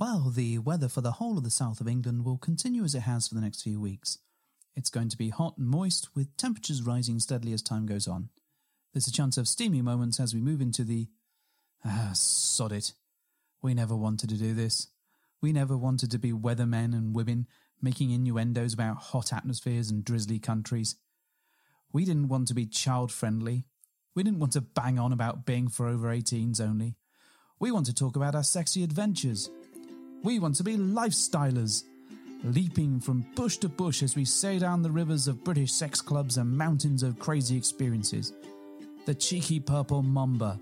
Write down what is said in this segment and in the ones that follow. Well, the weather for the whole of the south of England will continue as it has for the next few weeks. It's going to be hot and moist, with temperatures rising steadily as time goes on. There's a chance of steamy moments as we move into the... sod it. We never wanted to do this. We never wanted to be weathermen and women making innuendos about hot atmospheres and drizzly countries. We didn't want to be child-friendly. We didn't want to bang on about being for over 18s only. We want to talk about our sexy adventures. We want to be lifestylers, leaping from bush to bush as we sail down the rivers of British sex clubs and mountains of crazy experiences. The cheeky purple mamba,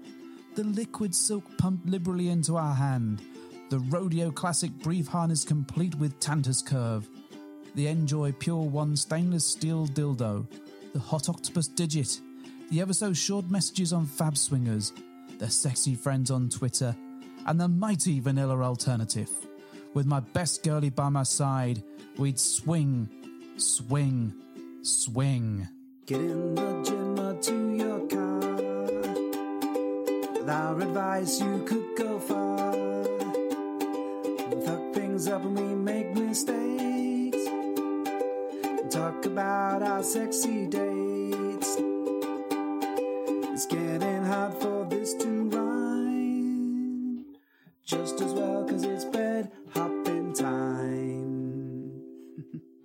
the liquid silk pumped liberally into our hand, the rodeo classic brief harness complete with Tantus curve, the Enjoy Pure One stainless steel dildo, the hot octopus digit, the ever so short messages on Fab Swingers, the sexy friends on Twitter, and the mighty vanilla alternative. With my best girlie by my side, we'd swing, swing, swing. Get in the gym or to your car. With our advice, you could go far. We fuck things up and we make mistakes. We talk about our sexy dates. It's getting hard for this to rhyme. Just as well, cause it's bed hopping time.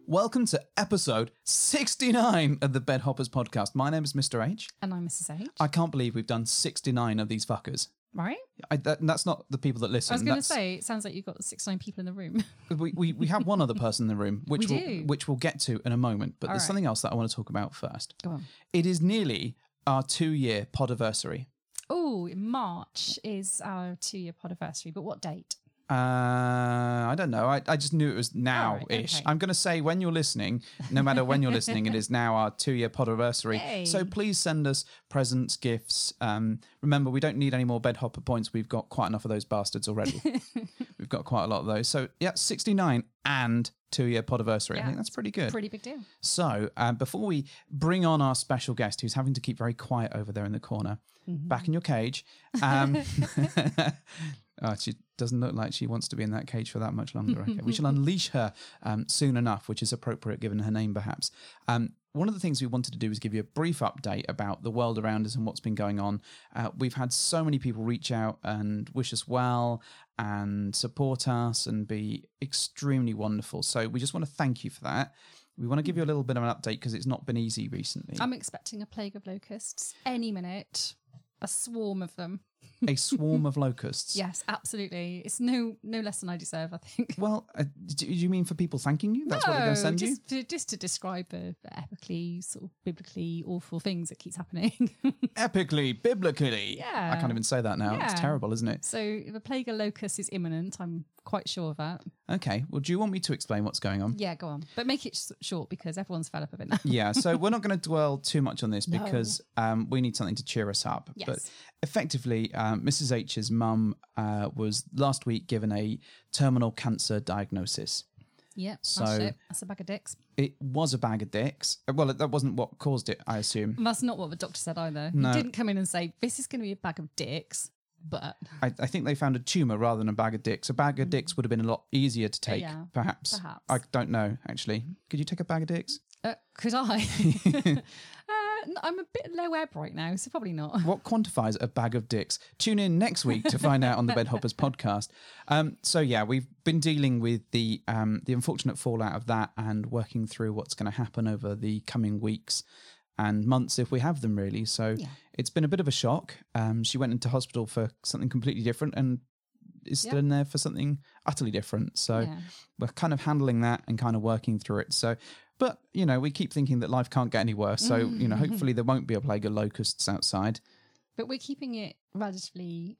Welcome to episode 69 of the Bed Hoppers podcast. My name is Mr. H. And I'm Mrs. H. I can't believe we've done 69 of these fuckers. Right? That's not the people that listen. I was going to say, it sounds like you've got 69 people in the room. we have one other person in the room, which we'll get to in a moment. But there's something else that I want to talk about first. Go on. It is nearly... our 2-year podiversary. Oh, March is our 2-year podiversary, but what date? I don't know. I just knew it was now-ish. Okay. I'm going to say when you're listening, no matter when you're listening, it is now our 2-year podiversary. Hey. So please send us presents, gifts. Remember, we don't need any more bed hopper points. We've got quite enough of those bastards already. We've got quite a lot of those. So yeah, 69 and 2-year podiversary. Yeah, I think that's pretty good. Pretty big deal. So before we bring on our special guest, who's having to keep very quiet over there in the corner, back in your cage. Oh, she doesn't look like she wants to be in that cage for that much longer. Okay. We shall unleash her soon enough, which is appropriate given her name, perhaps. One of the things we wanted to do was give you a brief update about the world around us and what's been going on. We've had so many people reach out and wish us well and support us and be extremely wonderful. So we just want to thank you for that. We want to give you a little bit of an update because it's not been easy recently. I'm expecting a plague of locusts any minute. A swarm of them. A swarm of locusts? Yes, absolutely. It's no less than I deserve, I think. Well, do you mean for people thanking you? That's what they're going to send you? Just to describe the epically, sort of biblically awful things that keeps happening. Epically, biblically. Yeah. I can't even say that now. Yeah. It's terrible, isn't it? So the plague of locusts is imminent. I'm quite sure of that. Okay. Well, do you want me to explain what's going on? Yeah, go on. But make it short because everyone's fed up a bit now. Yeah. So we're not going to dwell too much on this because we need something to cheer us up. Yes. But effectively, Mrs. H's mum was last week given a terminal cancer diagnosis. Yeah, so that's a bag of dicks. It was a bag of dicks. Well, that wasn't what caused it, I assume. That's not what the doctor said either. No. He didn't come in and say, this is going to be a bag of dicks. But I think they found a tumour rather than a bag of dicks. A bag of dicks would have been a lot easier to take, perhaps. I don't know, actually. Could you take a bag of dicks? Could I? I'm a bit low ebb right now, so probably not. What quantifies a bag of dicks? Tune in next week to find out on the Bed Hoppers podcast. So yeah, we've been dealing with the unfortunate fallout of that and working through what's going to happen over the coming weeks and months if we have them, really. So it's been a bit of a shock. She went into hospital for something completely different and is still in there for something utterly different. So we're kind of handling that and kind of working through it. So... but, you know, we keep thinking that life can't get any worse. So, you know, hopefully there won't be a plague of locusts outside. But we're keeping it relatively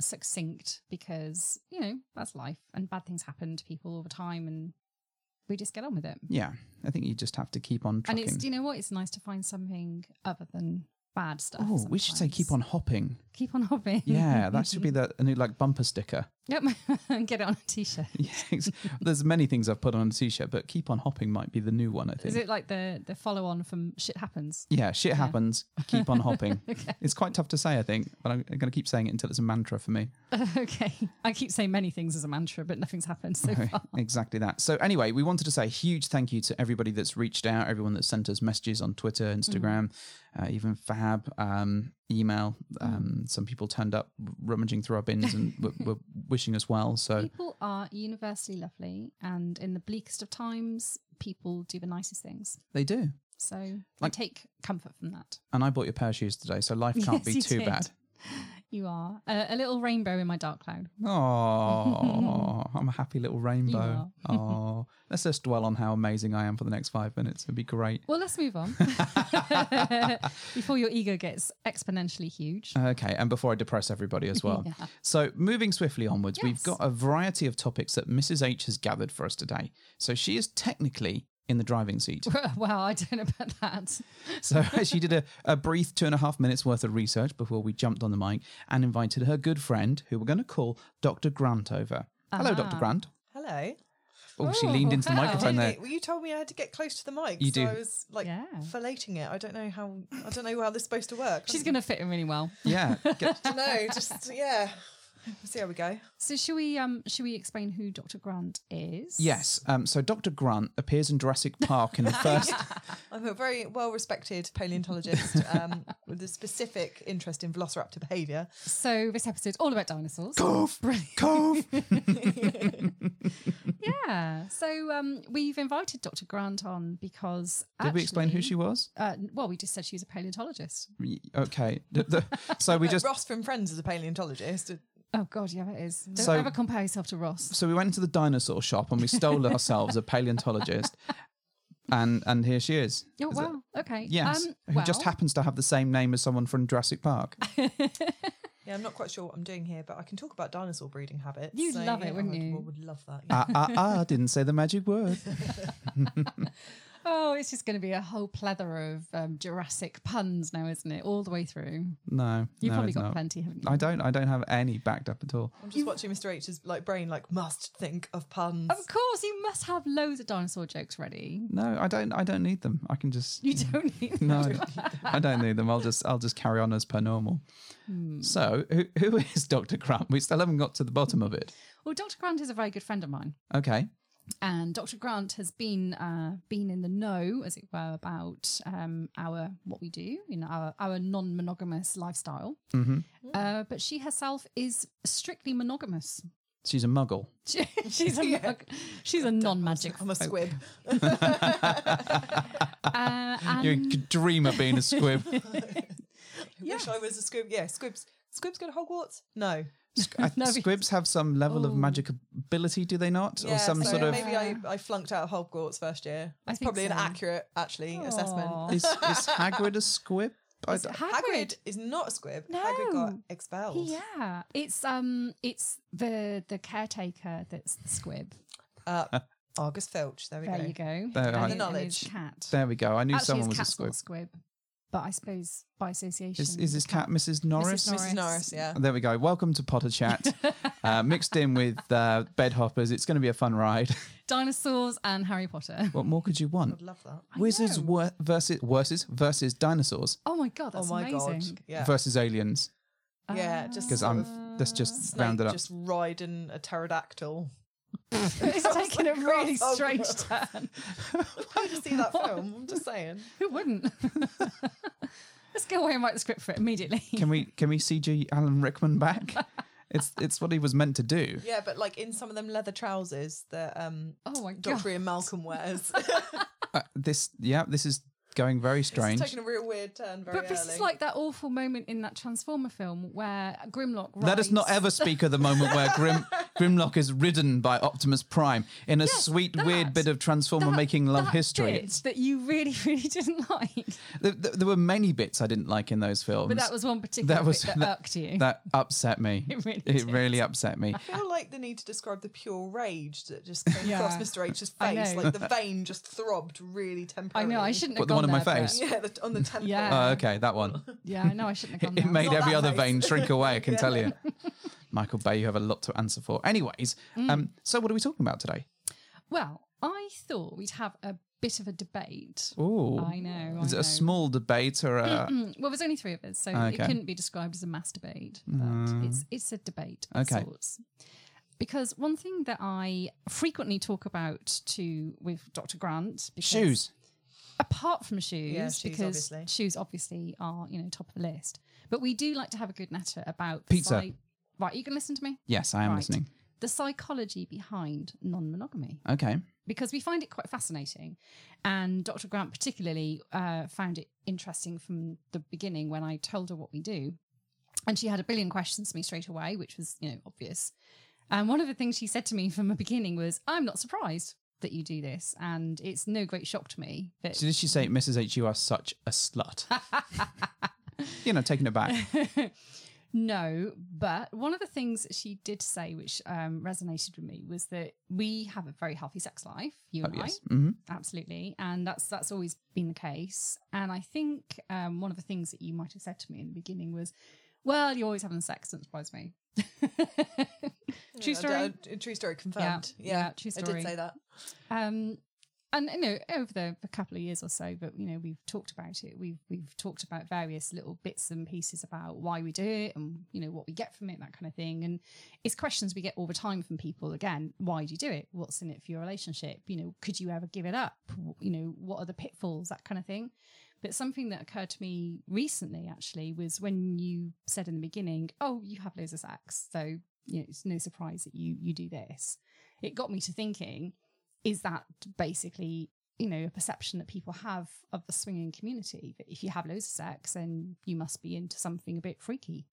succinct because, you know, that's life and bad things happen to people all the time and we just get on with it. Yeah, I think you just have to keep on trucking. And it's, you know what, it's nice to find something other than bad stuff. Oh, sometimes. We should say keep on hopping. keep on hopping. Yeah, that should be a new like bumper sticker. Yep, and get it on a t-shirt. Yeah, there's many things I've put on a t-shirt, but keep on hopping might be the new one, I think. Is it like the follow-on from Shit Happens? Yeah, Shit Happens, keep on hopping. Okay. It's quite tough to say, I think, but I'm going to keep saying it until it's a mantra for me. Okay, I keep saying many things as a mantra, but nothing's happened so far. Exactly that. So anyway, we wanted to say a huge thank you to everybody that's reached out, everyone that sent us messages on Twitter, Instagram, even Fab, email. Some people turned up rummaging through our bins and were wishing us well. So people are universally lovely, and in the bleakest of times, people do the nicest things. They do. So like, take comfort from that. And I bought you a pair of shoes today, so life can't be too bad. You are a little rainbow in my dark cloud. Oh, I'm a happy little rainbow. Oh, let's just dwell on how amazing I am for the next 5 minutes. It'd be great. Well, let's move on before your ego gets exponentially huge. Okay, and before I depress everybody as well. Yeah. So moving swiftly onwards, we've got a variety of topics that Mrs H has gathered for us today. So she is technically in the driving seat. Well, I don't know about that. So she did a brief 2.5 minutes worth of research before we jumped on the mic and invited her good friend, who we're going to call Dr. Grant, over. Hello, Dr. Grant. Hello. Oh, she leaned into the microphone there. Well, you told me I had to get close to the mic, you so do. I was like filleting it. I don't know how this is supposed to work. She's going to fit in really well. Yeah. We'll see how we go. So should we explain who Dr. Grant is? Yes. So Dr. Grant appears in Jurassic Park in the first... I'm a very well-respected paleontologist with a specific interest in velociraptor behaviour. So this episode's all about dinosaurs. Cove! Cove! Yeah. So we've invited Dr. Grant on because Did we explain who she was? Well, we just said she's a paleontologist. Okay. So we just... Ross from Friends is a paleontologist. Oh, God, yeah, it is. Don't ever compare yourself to Ross. So we went into the dinosaur shop and we stole ourselves a paleontologist. And here she is. Oh, is wow. It? Okay. Yes. Who just happens to have the same name as someone from Jurassic Park. Yeah, I'm not quite sure what I'm doing here, but I can talk about dinosaur breeding habits. You'd love it, wouldn't you? I would love that. Yeah. I didn't say the magic word. Oh, it's just going to be a whole plethora of Jurassic puns now, isn't it? All the way through. No, You've probably got plenty, haven't you? I don't have any backed up at all. I'm just watching Mr. H's brain must think of puns. Of course, you must have loads of dinosaur jokes ready. No, I don't need them. I can just... You don't need them? No, I don't need them. I'll just carry on as per normal. So who is Dr. Grant? We still haven't got to the bottom of it. Well, Dr. Grant is a very good friend of mine. Okay. And Dr. Grant has been in the know, as it were, about what we do, our non-monogamous lifestyle. Mm-hmm. But she herself is strictly monogamous. She's a muggle. She's a non-magic. I'm a squib. You could dream of being a squib. I wish I was a squib. Yeah, squibs. Squibs go to Hogwarts? No. Squibs have some level of magic ability, do they not? Yeah, or some sort of... Maybe I flunked out of Hogwarts first year. It's probably inaccurate, actually, assessment. Is Hagrid a squib? Hagrid is not a squib. No. Hagrid got expelled. Yeah, it's the caretaker that's the squib. Argus Filch. There we go. The knowledge cat. There we go. I knew someone was a squib. Not squib. But I suppose by association. Is this cat Mrs. Norris? Mrs. Norris, yeah. There we go. Welcome to Potter Chat. Mixed in with Bed Hoppers. It's going to be a fun ride. Dinosaurs and Harry Potter. What more could you want? I'd love that. Wizards versus dinosaurs. Oh my God, that's amazing. God. Yeah. Versus aliens. Yeah, just because that's just rounded up. Just riding a pterodactyl. It's taking a really strange turn. I'd to see that film. I'm just saying. Who wouldn't? Let's go away and write the script for it immediately. Can we CG Alan Rickman back? It's what he was meant to do. Yeah, but in some of them leather trousers that Geoffrey and Malcolm wears. This is going very strange. It's taking a real weird turn very early. But this is like that awful moment in that Transformer film where Grimlock rides. Let us not ever speak of the moment where Grimlock is ridden by Optimus Prime in a sweet, weird bit of Transformer making love history. Bits that you really, really didn't like. There were many bits I didn't like in those films. But that was one particular bit that irked you. That upset me. It really upset me. I feel like the need to describe the pure rage that just came across Mr. H's face. Like the vein just throbbed really temporarily. I know, I shouldn't have gone there. The one on my face? Yeah, on the temple. Yeah. Oh, okay, that one. Yeah, I know, I shouldn't have gone there. It made every other vein shrink away, I can tell you. Michael Bay, you have a lot to answer for. Anyways, so what are we talking about today? Well, I thought we'd have a bit of a debate. Oh, I know. Is it a small debate or a... Well, there's only three of us, so it couldn't be described as a mass debate, but it's a debate of sorts. Because one thing that I frequently talk about with Dr. Grant... Shoes. Apart from shoes, because shoes obviously are, top of the list. But we do like to have a good natter about... Pizza. Right, you can listen to me? Yes, I am listening. The psychology behind non-monogamy. Okay. Because we find it quite fascinating. And Dr. Grant particularly found it interesting from the beginning when I told her what we do. And she had a billion questions for me straight away, which was, obvious. And one of the things she said to me from the beginning was, I'm not surprised that you do this. And it's no great shock to me. That... So did she say, Mrs. H, you are such a slut? Taking it back. No, but one of the things that she did say, which resonated with me, was that we have a very healthy sex life, you and I. Yes. Mm-hmm. Absolutely. And that's always been the case. And I think one of the things that you might have said to me in the beginning was, well, you're always having sex, doesn't surprise me. True story. True story confirmed. Yeah, true story. I did say that. And over the couple of years or so, but we've talked about it. We've talked about various little bits and pieces about why we do it and what we get from it, that kind of thing. And it's questions we get all the time from people. Again, why do you do it? What's in it for your relationship? Could you ever give it up? What are the pitfalls? That kind of thing. But something that occurred to me recently actually was when you said in the beginning, "Oh, you have loads of sex, so it's no surprise that you do this." It got me to thinking. Is that basically, a perception that people have of the swinging community, that if you have loads of sex, then you must be into something a bit freaky.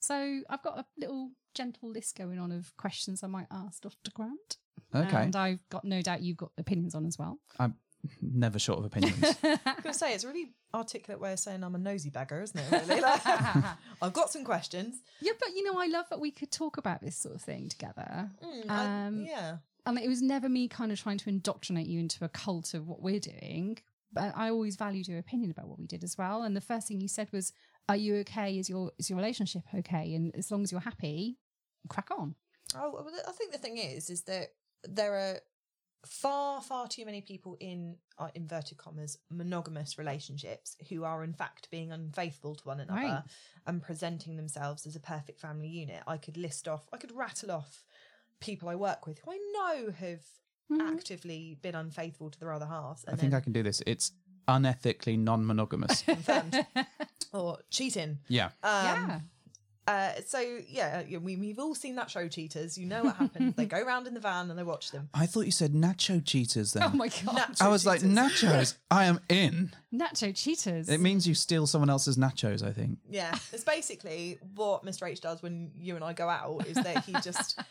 So I've got a little gentle list going on of questions I might ask Dr. Grant. Okay. And I've got no doubt you've got opinions on as well. I'm never short of opinions. I was going to say, it's a really articulate way of saying I'm a nosy bagger, isn't it? Really? I've got some questions. Yeah, but I love that we could talk about this sort of thing together. And it was never me kind of trying to indoctrinate you into a cult of what we're doing. But I always valued your opinion about what we did as well. And the first thing you said was, are you okay? Is your relationship okay? And as long as you're happy, crack on. Oh, I think the thing is that there are far, far too many people in, inverted commas, monogamous relationships who are in fact being unfaithful to one another and presenting themselves as a perfect family unit. I could rattle off people I work with who I know have actively been unfaithful to their other halves. And I think I can do this. It's unethically non-monogamous. Confirmed. Or cheating. Yeah. We've all seen Nacho Cheaters. You know what happened. They go around in the van and they watch them. I thought you said Nacho Cheaters then. Oh my God. I was like, nachos, I am in. Nacho Cheaters. It means you steal someone else's nachos, I think. Yeah. It's basically what Mr. H does when you and I go out is that he just...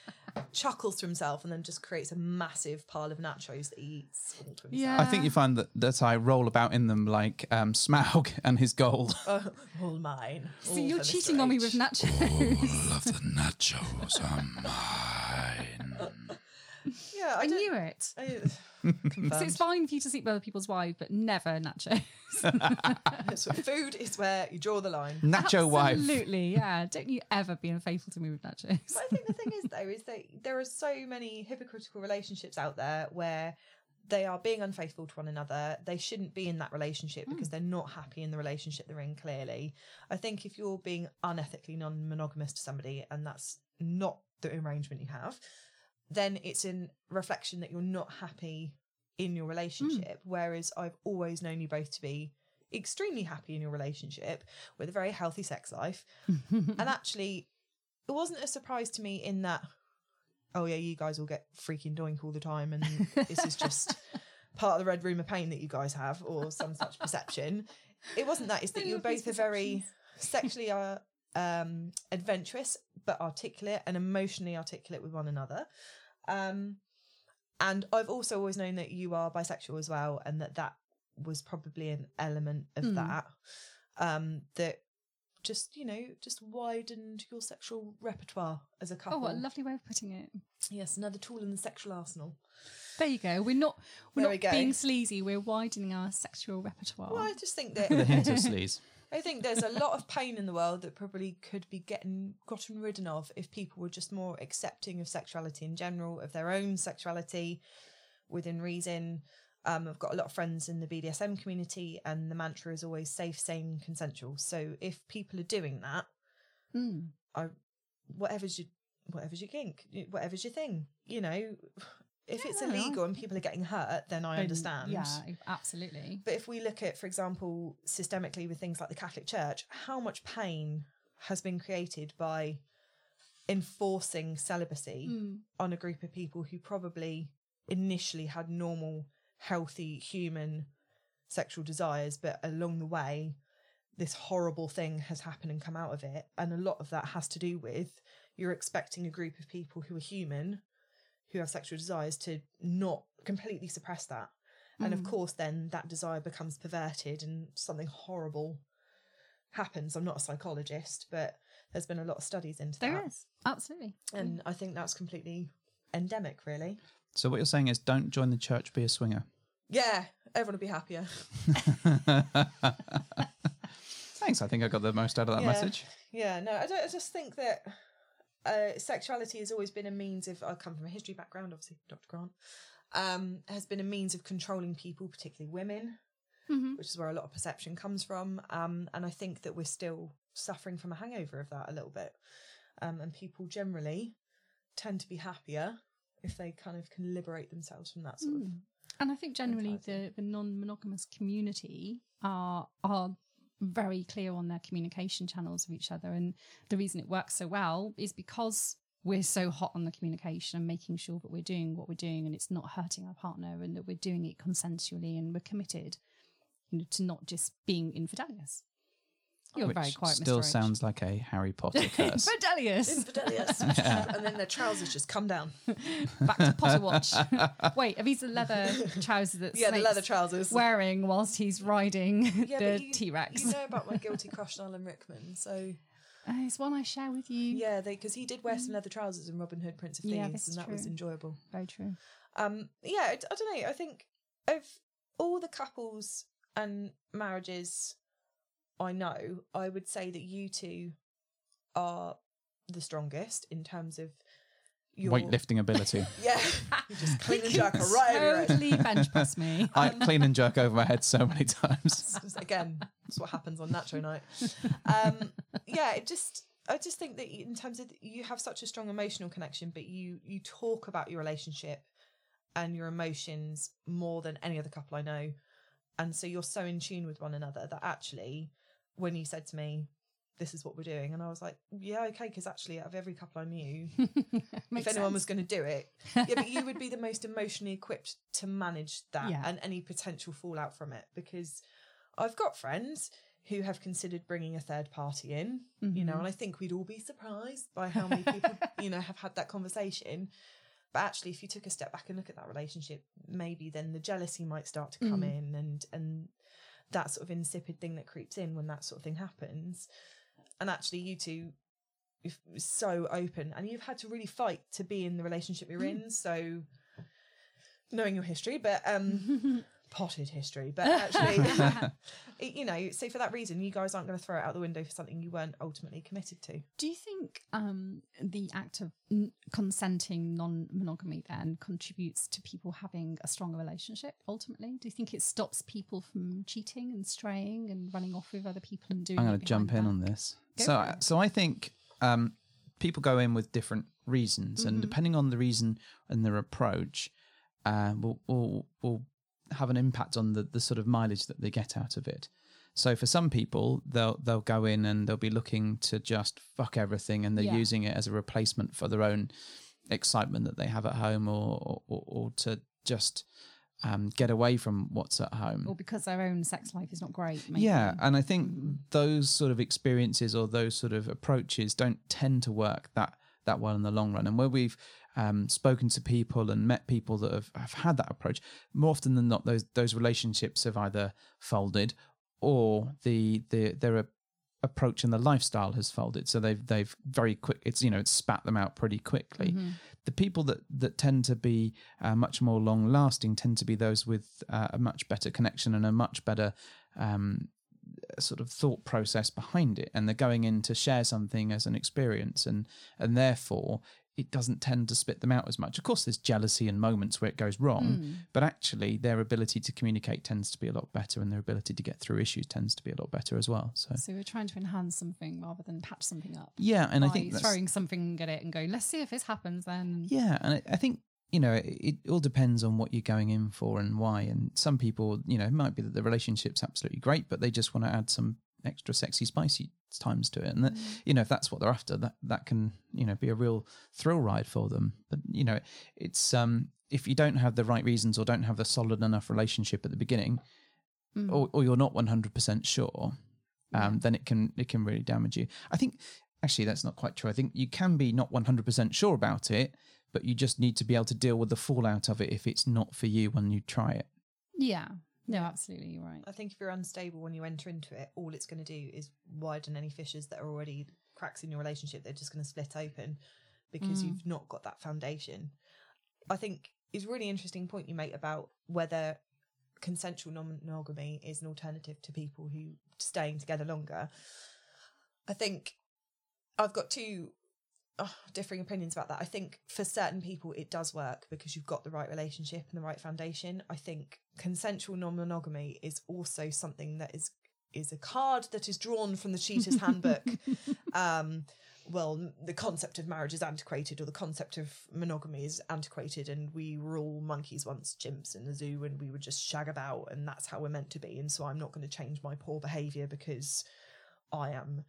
chuckles to himself and then just creates a massive pile of nachos that he eats all to himself. Yeah. I think you find that I roll about in them like Smaug and his gold. All mine. So you're cheating on me with nachos. All of the nachos are mine. Yeah, I knew it. So it's fine for you to sleep with other people's wives, but never nachos. So food is where you draw the line. Nacho wife. Absolutely, yeah. Don't you ever be unfaithful to me with nachos. But I think the thing is, though, is that there are so many hypocritical relationships out there where they are being unfaithful to one another. They shouldn't be in that relationship because they're not happy in the relationship they're in, clearly. I think if you're being unethically non-monogamous to somebody and that's not the arrangement you have... then it's in reflection that you're not happy in your relationship. Whereas I've always known you both to be extremely happy in your relationship with a very healthy sex life. And actually, it wasn't a surprise to me in that, oh yeah, you guys all get freaking doink all the time and this is just part of the red room of pain that you guys have or some such perception. It wasn't that, it's that you're both are very sexually adventurous but articulate and emotionally articulate with one another. And I've also always known that you are bisexual as well, and that was probably an element of that. That just, you know, just widened your sexual repertoire as a couple. Oh, what a lovely way of putting it. Yes, another tool in the sexual arsenal. There you go. We're not being sleazy. We're widening our sexual repertoire. Well, I just think that the hint of sleaze. I think there's a lot of pain in the world that probably could be gotten rid of if people were just more accepting of sexuality in general, of their own sexuality within reason. I've got a lot of friends in the BDSM community, and the mantra is always safe, sane, consensual. So if people are doing that, whatever's your kink, whatever's your thing, you know, if it's illegal and people are getting hurt, then I understand. Yeah, absolutely. But if we look at, for example, systemically with things like the Catholic Church, how much pain has been created by enforcing celibacy on a group of people who probably initially had normal, healthy human sexual desires, but along the way this horrible thing has happened and come out of it. And a lot of that has to do with you're expecting a group of people who are human, who have sexual desires, to not completely suppress that. And of course then that desire becomes perverted and something horrible happens. I'm not a psychologist, but there's been a lot of studies into that. There is, absolutely. And I think that's completely endemic, really. So what you're saying is, don't join the church, be a swinger. Yeah, everyone will be happier. Thanks, I think I got the most out of that message. Yeah, no, I just think that sexuality has always been a means of, I come from a history background, obviously, Dr. Grant, has been a means of controlling people, particularly women, which is where a lot of perception comes from. And I think that we're still suffering from a hangover of that a little bit. And people generally tend to be happier if they kind of can liberate themselves from that sort of... And I think generally the non-monogamous community are very clear on their communication channels with each other. And the reason it works so well is because we're so hot on the communication and making sure that we're doing what we're doing and it's not hurting our partner, and that we're doing it consensually and we're committed, you know, to not just being Infidelius. You're which very quiet, still Mr. H. sounds like a Harry Potter curse. Infidelius. Yeah. And then their trousers just come down. Back to Potterwatch. Wait, are these the leather trousers that Snape's the leather trousers wearing whilst he's riding the T-Rex? You know about my guilty crush on Alan Rickman, so... it's one I share with you. Yeah, because he did wear some leather trousers in Robin Hood, Prince of Thieves, and that was enjoyable. Very true. I don't know. I think of all the couples and marriages... I know, I would say that you two are the strongest in terms of your... weightlifting ability. Yeah. You just clean and jerk right over it. Bench press me. I clean and jerk over my head so many times. Again, that's what happens on Nacho night. I just think that in terms of, you have such a strong emotional connection, but you talk about your relationship and your emotions more than any other couple I know. And so you're so in tune with one another that actually... when you said to me, this is what we're doing, and I was like, yeah, okay, because actually out of every couple I knew, if anyone was going to do it, but you would be the most emotionally equipped to manage that and any potential fallout from it. Because I've got friends who have considered bringing a third party in, you know, and I think we'd all be surprised by how many people, you know, have had that conversation. But actually, if you took a step back and look at that relationship, maybe then the jealousy might start to come in, and that sort of insipid thing that creeps in when that sort of thing happens. And actually you two are so open, and you've had to really fight to be in the relationship you're in. So knowing your history, but potted history, but actually, you know, so for that reason, you guys aren't going to throw it out the window for something you weren't ultimately committed to. Do you think the act of consenting non-monogamy then contributes to people having a stronger relationship ultimately? Do you think it stops people from cheating and straying and running off with other people and doing... I'm going to jump in on this. So I think people go in with different reasons, and depending on the reason and their approach, will have an impact on the sort of mileage that they get out of it. So for some people, they'll go in and they'll be looking to just fuck everything, and they're using it as a replacement for their own excitement that they have at home, or to just get away from what's at home. Or because their own sex life is not great, maybe. Yeah, and I think those sort of experiences or those sort of approaches don't tend to work that well in the long run. And where we've spoken to people and met people that have had that approach, more often than not, those relationships have either folded or their approach and the lifestyle has folded. So they've very quick, it's spat them out pretty quickly. Mm-hmm. The people that tend to be much more long lasting tend to be those with a much better connection and a much better sort of thought process behind it. And they're going in to share something as an experience, and therefore it doesn't tend to spit them out as much. Of course, there's jealousy and moments where it goes wrong, but actually their ability to communicate tends to be a lot better, and their ability to get through issues tends to be a lot better as well. So we're trying to enhance something rather than patch something up. Yeah, and I think throwing something at it and going, let's see if this happens then. Yeah, and I think, it all depends on what you're going in for and why. And some people, it might be that the relationship's absolutely great, but they just want to add some extra sexy, spicy times to it, and that if that's what they're after, that can be a real thrill ride for them. But it's if you don't have the right reasons or don't have a solid enough relationship at the beginning, or you're not 100% sure, then it can really damage you. I think actually that's not quite true. I think you can be not 100% sure about it, but you just need to be able to deal with the fallout of it if it's not for you when you try it. Yeah. No, absolutely, you're right. I think if you're unstable when you enter into it, all it's going to do is widen any fissures that are already cracks in your relationship. They're just going to split open because you've not got that foundation. I think it's a really interesting point you make about whether consensual non-monogamy is an alternative to people who staying together longer. I think I've got two differing opinions about that. I think for certain people it does work because you've got the right relationship and the right foundation. I think consensual non-monogamy is also something that is a card that is drawn from the Cheetah's Handbook. Well, the concept of marriage is antiquated, or the concept of monogamy is antiquated, and we were all monkeys once, chimps in the zoo, and we would just shag about, and that's how we're meant to be, and so I'm not going to change my poor behaviour because I am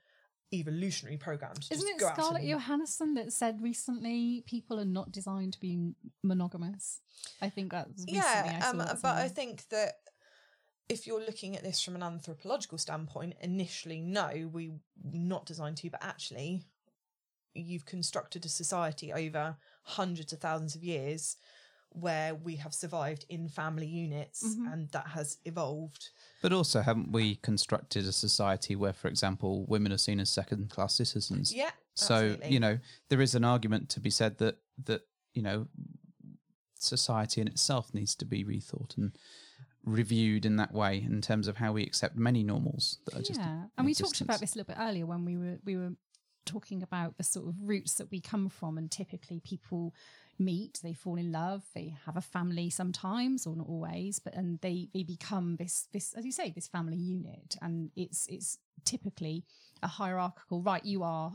evolutionary programmed. Isn't it Scarlett Johansson that said recently people are not designed to be monogamous? I think that's recently. Yeah, but I think that if you're looking at this from an anthropological standpoint, initially, no, we're not designed to, but actually you've constructed a society over hundreds of thousands of years where we have survived in family units, and that has evolved. But also, haven't we constructed a society where, for example, women are seen as second-class citizens? Yeah, absolutely. So, there is an argument to be said that society in itself needs to be rethought and reviewed in that way in terms of how we accept many normals that are just and we talked about this a little bit earlier when we were talking about the sort of roots that we come from, and typically people meet, they fall in love, they have a family sometimes, or not always, but and they become this, as you say, this family unit, and it's typically a hierarchical, right, you are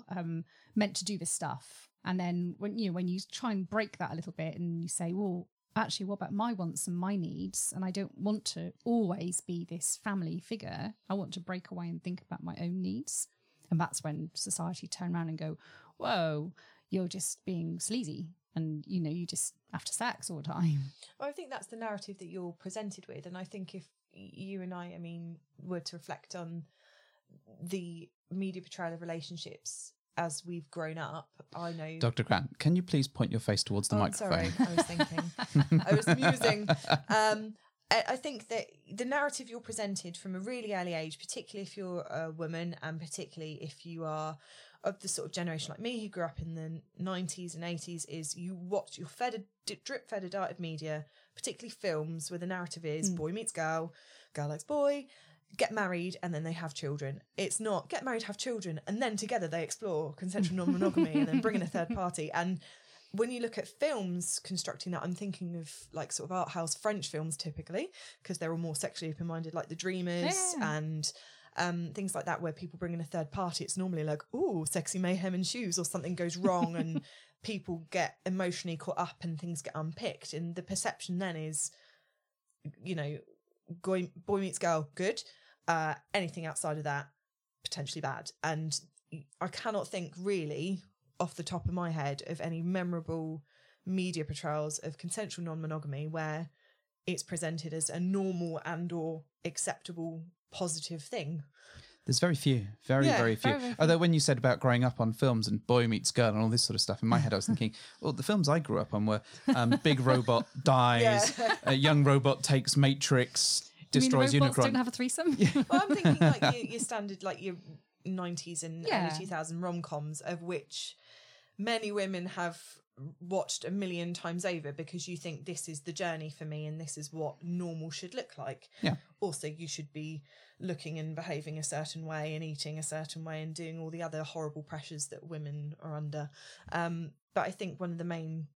meant to do this stuff. And then when you try and break that a little bit and you say, well, actually, what about my wants and my needs? And I don't want to always be this family figure. I want to break away and think about my own needs. And that's when society turn around and go, whoa, you're just being sleazy. And, you just after sex all the time. Well, I think that's the narrative that you're presented with. And I think if you and I were to reflect on the media portrayal of relationships as we've grown up, I know... Dr. Grant, can you please point your face towards the microphone? Sorry, I was thinking. I was musing. I think that the narrative you're presented from a really early age, particularly if you're a woman, and particularly if you are of the sort of generation like me who grew up in the 90s and 80s, is you're fed a drip-fed a diet of media, particularly films, where the narrative is boy meets girl, girl likes boy, get married, and then they have children. It's not get married, have children, and then together they explore consensual non-monogamy and then bring in a third party. And when you look at films constructing that, I'm thinking of like sort of art house French films typically, because they're all more sexually open-minded, like The Dreamers and things like that, where people bring in a third party. It's normally like, ooh, sexy mayhem in shoes, or something goes wrong and people get emotionally caught up and things get unpicked. And the perception then is, boy meets girl, good. Anything outside of that, potentially bad. And I cannot think really... off the top of my head of any memorable media portrayals of consensual non-monogamy where it's presented as a normal and or acceptable positive thing. There's very few, very few. Although when you said about growing up on films and Boy Meets Girl and all this sort of stuff, in my head I was thinking, well, the films I grew up on were Big Robot Dies, A Young Robot Takes Matrix, Destroys Unicron. Robots don't have a threesome? Yeah. Well, I'm thinking like your standard, like your 90s and early 2000 rom-coms, of which many women have watched a million times over because you think this is the journey for me and this is what normal should look like. Yeah. Also, you should be looking and behaving a certain way and eating a certain way and doing all the other horrible pressures that women are under. But I think one of the main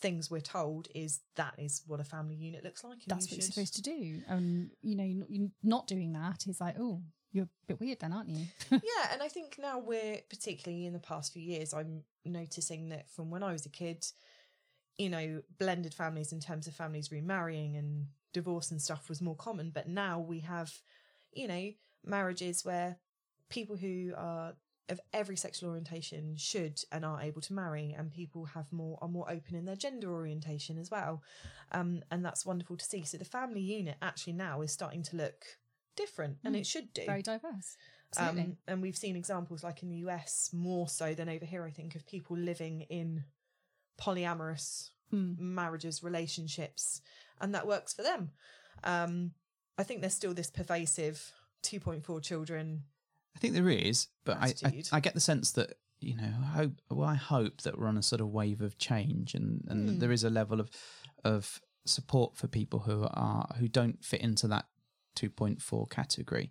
things we're told is that is what a family unit looks like. That's what you're supposed to do. And, you know, you're not doing that is like, oh, you're a bit weird then, aren't you? Yeah, and I think now we're, particularly in the past few years, I'm noticing that from when I was a kid, you know, blended families in terms of families remarrying and divorce and stuff was more common. But now we have, you know, marriages where people who are of every sexual orientation should and are able to marry, and people have are more open in their gender orientation as well. And that's wonderful to see. So the family unit actually now is starting to look different, and it should do. Very diverse. And we've seen examples like in the US more so than over here, I think, of people living in polyamorous marriages, relationships, and that works for them. I think there's still this pervasive 2.4 children. I think there is, but I get the sense that, you know, I hope that we're on a sort of wave of change, and there is a level of support for people who don't fit into that 2.4 category.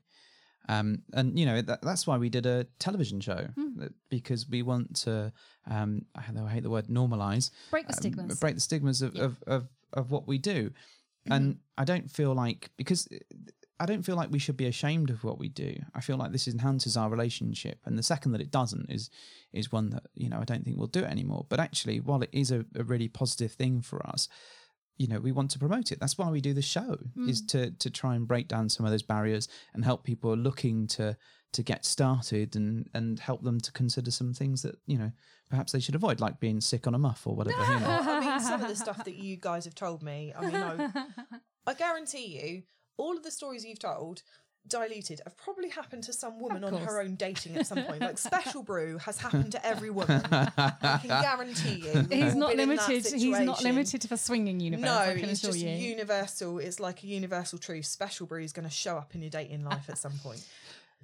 And, you know, that's why we did a television show, because we want to, I hate the word normalise. Break the stigmas. Break the stigmas of what we do. And I don't feel like we should be ashamed of what we do. I feel like this enhances our relationship. And the second that it doesn't is one that, you know, I don't think we'll do it anymore. But actually, while it is a really positive thing for us, you know, we want to promote it. That's why we do the show, is to try and break down some of those barriers and help people looking to get started and help them to consider some things that, you know, perhaps they should avoid, like being sick on a muff or whatever. You know. I mean, some of the stuff that you guys have told me, I mean, I guarantee you, all of the stories you've told, diluted, have probably happened to some woman on her own dating at some point. Like special brew has happened to every woman. I can guarantee you. He's not limited. He's not limited to the swinging universe. No, I can assure you. It's just universal. It's like a universal truth. Special brew is going to show up in your dating life at some point.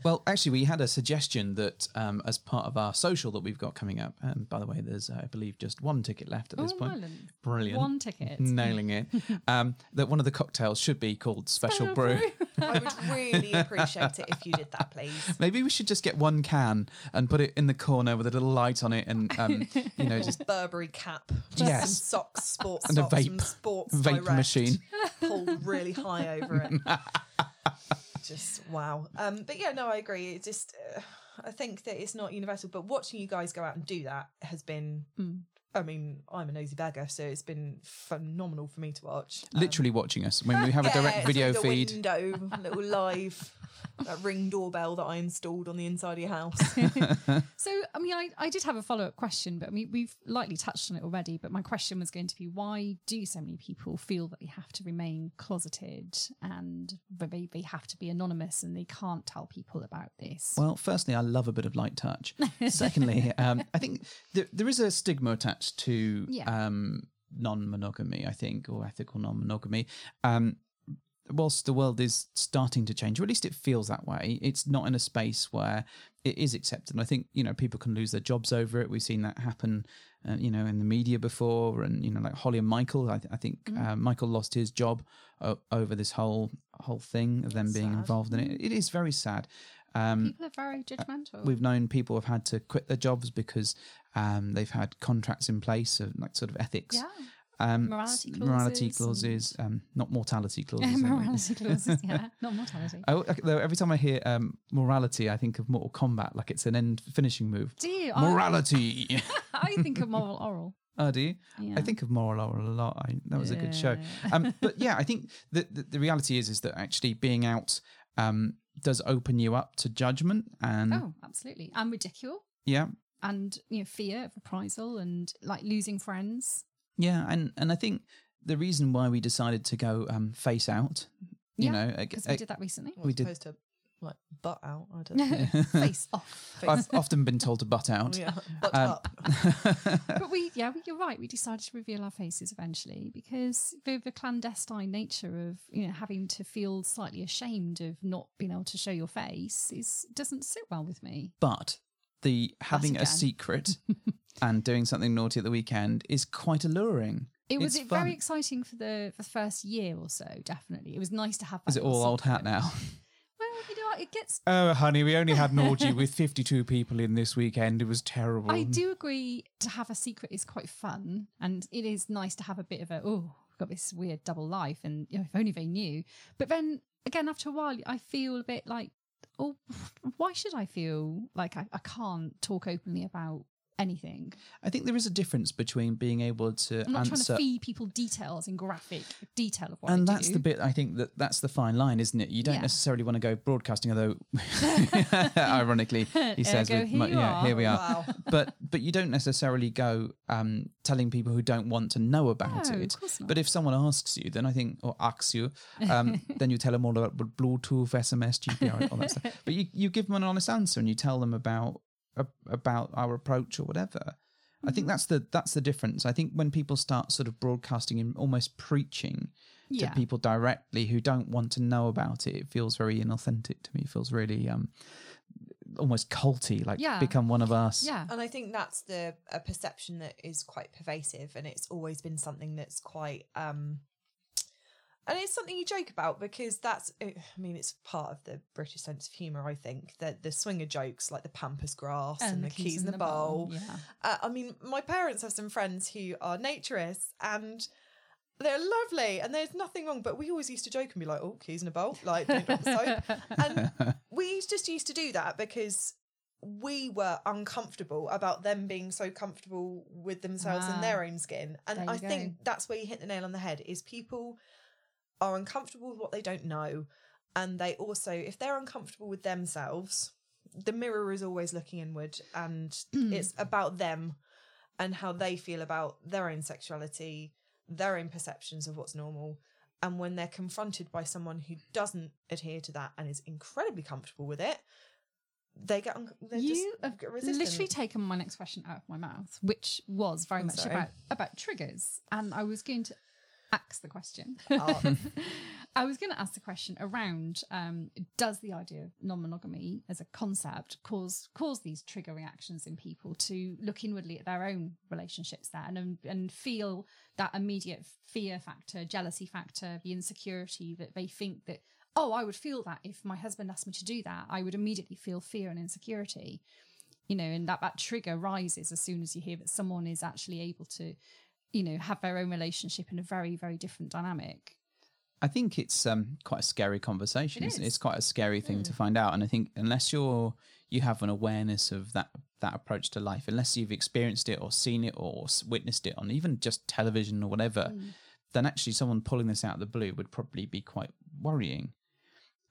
Well, actually, we had a suggestion that as part of our social that we've got coming up, and by the way, there's, I believe, just one ticket left at this point. Marlon. Brilliant. One ticket. Nailing it. That one of the cocktails should be called Special Brew. I would really appreciate it if you did that, please. Maybe we should just get one can and put it in the corner with a little light on it and, you know, just... Burberry cap. Just some socks, sports and socks, a vape. Some sports vape direct machine. Pulled really high over it. Just wow. But yeah, no, I agree. It just I think that it's not universal, but watching you guys go out and do that has been I mean, I'm a nosy beggar, so it's been phenomenal for me to watch. Literally watching us when we have a direct video feed, window, little live that Ring doorbell that I installed on the inside of your house. So I mean, I did have a follow-up question, but I mean, we've lightly touched on it already, but my question was going to be, why do so many people feel that they have to remain closeted and they have to be anonymous and they can't tell people about this? Well, firstly, I love a bit of light touch. Secondly, I think there is a stigma attached to non-monogamy, I think, or ethical non-monogamy. Whilst the world is starting to change, or at least it feels that way, it's not in a space where it is accepted. And I think, you know, people can lose their jobs over it. We've seen that happen, you know, in the media before. And, you know, like Holly and Michael, I think Michael lost his job over this whole thing of them being involved in it. It is very sad. People are very judgmental. We've known people have had to quit their jobs because they've had contracts in place of like sort of ethics. Yeah. Morality clauses, not mortality clauses. Morality clauses, yeah, not mortality. Though every time I hear morality, I think of Mortal Kombat, like it's an end finishing move. Do you? Morality. I think of moral oral. Oh, do you? Yeah. I think of moral oral a lot. That was a good show. But yeah, I think the reality is that actually being out does open you up to judgment and absolutely, and ridicule. Yeah, and you know, fear of reprisal and like losing friends. Yeah, and I think the reason why we decided to go face out, you know. Because we did that recently. We did. Supposed to like butt out, I don't know. Face off. Face I've often been told to butt out. Yeah, butt up. But you're right. We decided to reveal our faces eventually because the clandestine nature of having to feel slightly ashamed of not being able to show your face doesn't sit well with me. But the having a secret and doing something naughty at the weekend is quite alluring. It was very exciting for the first year or so. Definitely, it was nice to have. Is it all old hat now? It gets. Oh, honey, we only had an orgy with 52 people in this weekend. It was terrible. I do agree to have a secret is quite fun, and it is nice to have a bit of we've got this weird double life, and if only they knew. But then again, after a while, I feel a bit like, why should I feel like I can't talk openly about anything? I think there is a difference between being able to answer. I'm not trying to feed people details and graphic detail of what I do. And that's the bit, I think, that's the fine line, isn't it? You don't necessarily want to go broadcasting, although ironically he says, here we are. Wow. But you don't necessarily go telling people who don't want to know about it. Of course not. But if someone asks you, then I think, or asks you, then you tell them all about Bluetooth, SMS, GPR, all that stuff. But you give them an honest answer and you tell them about our approach or whatever. Mm-hmm. I think that's the difference. I think when people start sort of broadcasting and almost preaching to people directly who don't want to know about it, it feels very inauthentic to me. It feels really almost culty, like become one of us. Yeah, and I think that's a perception that is quite pervasive, and it's always been something that's quite... and it's something you joke about because it's part of the British sense of humour, I think, that the swinger jokes like the pampas grass and the keys in the bowl. Yeah. My parents have some friends who are naturists and they're lovely and there's nothing wrong, but we always used to joke and be like, oh, keys in a bowl, like, don't drop the soap. And we just used to do that because we were uncomfortable about them being so comfortable with themselves and their own skin. And I think that's where you hit the nail on the head is people... are uncomfortable with what they don't know, and they also, if they're uncomfortable with themselves, the mirror is always looking inward, and it's about them and how they feel about their own sexuality, their own perceptions of what's normal. And when they're confronted by someone who doesn't adhere to that and is incredibly comfortable with it, they get resistant. Literally taken my next question out of my mouth, which was very much about triggers, and I was going to ask the question. I was going to ask the question around does the idea of non-monogamy as a concept cause these trigger reactions in people to look inwardly at their own relationships there and feel that immediate fear factor, jealousy factor, the insecurity that they think that, I would feel that if my husband asked me to do that, I would immediately feel fear and insecurity, and that trigger rises as soon as you hear that someone is actually able to have their own relationship in a very, very different dynamic. I think it's quite a scary conversation. It's quite a scary thing to find out. And I think unless you have an awareness of that approach to life, unless you've experienced it or seen it or witnessed it on even just television or whatever, then actually someone pulling this out of the blue would probably be quite worrying.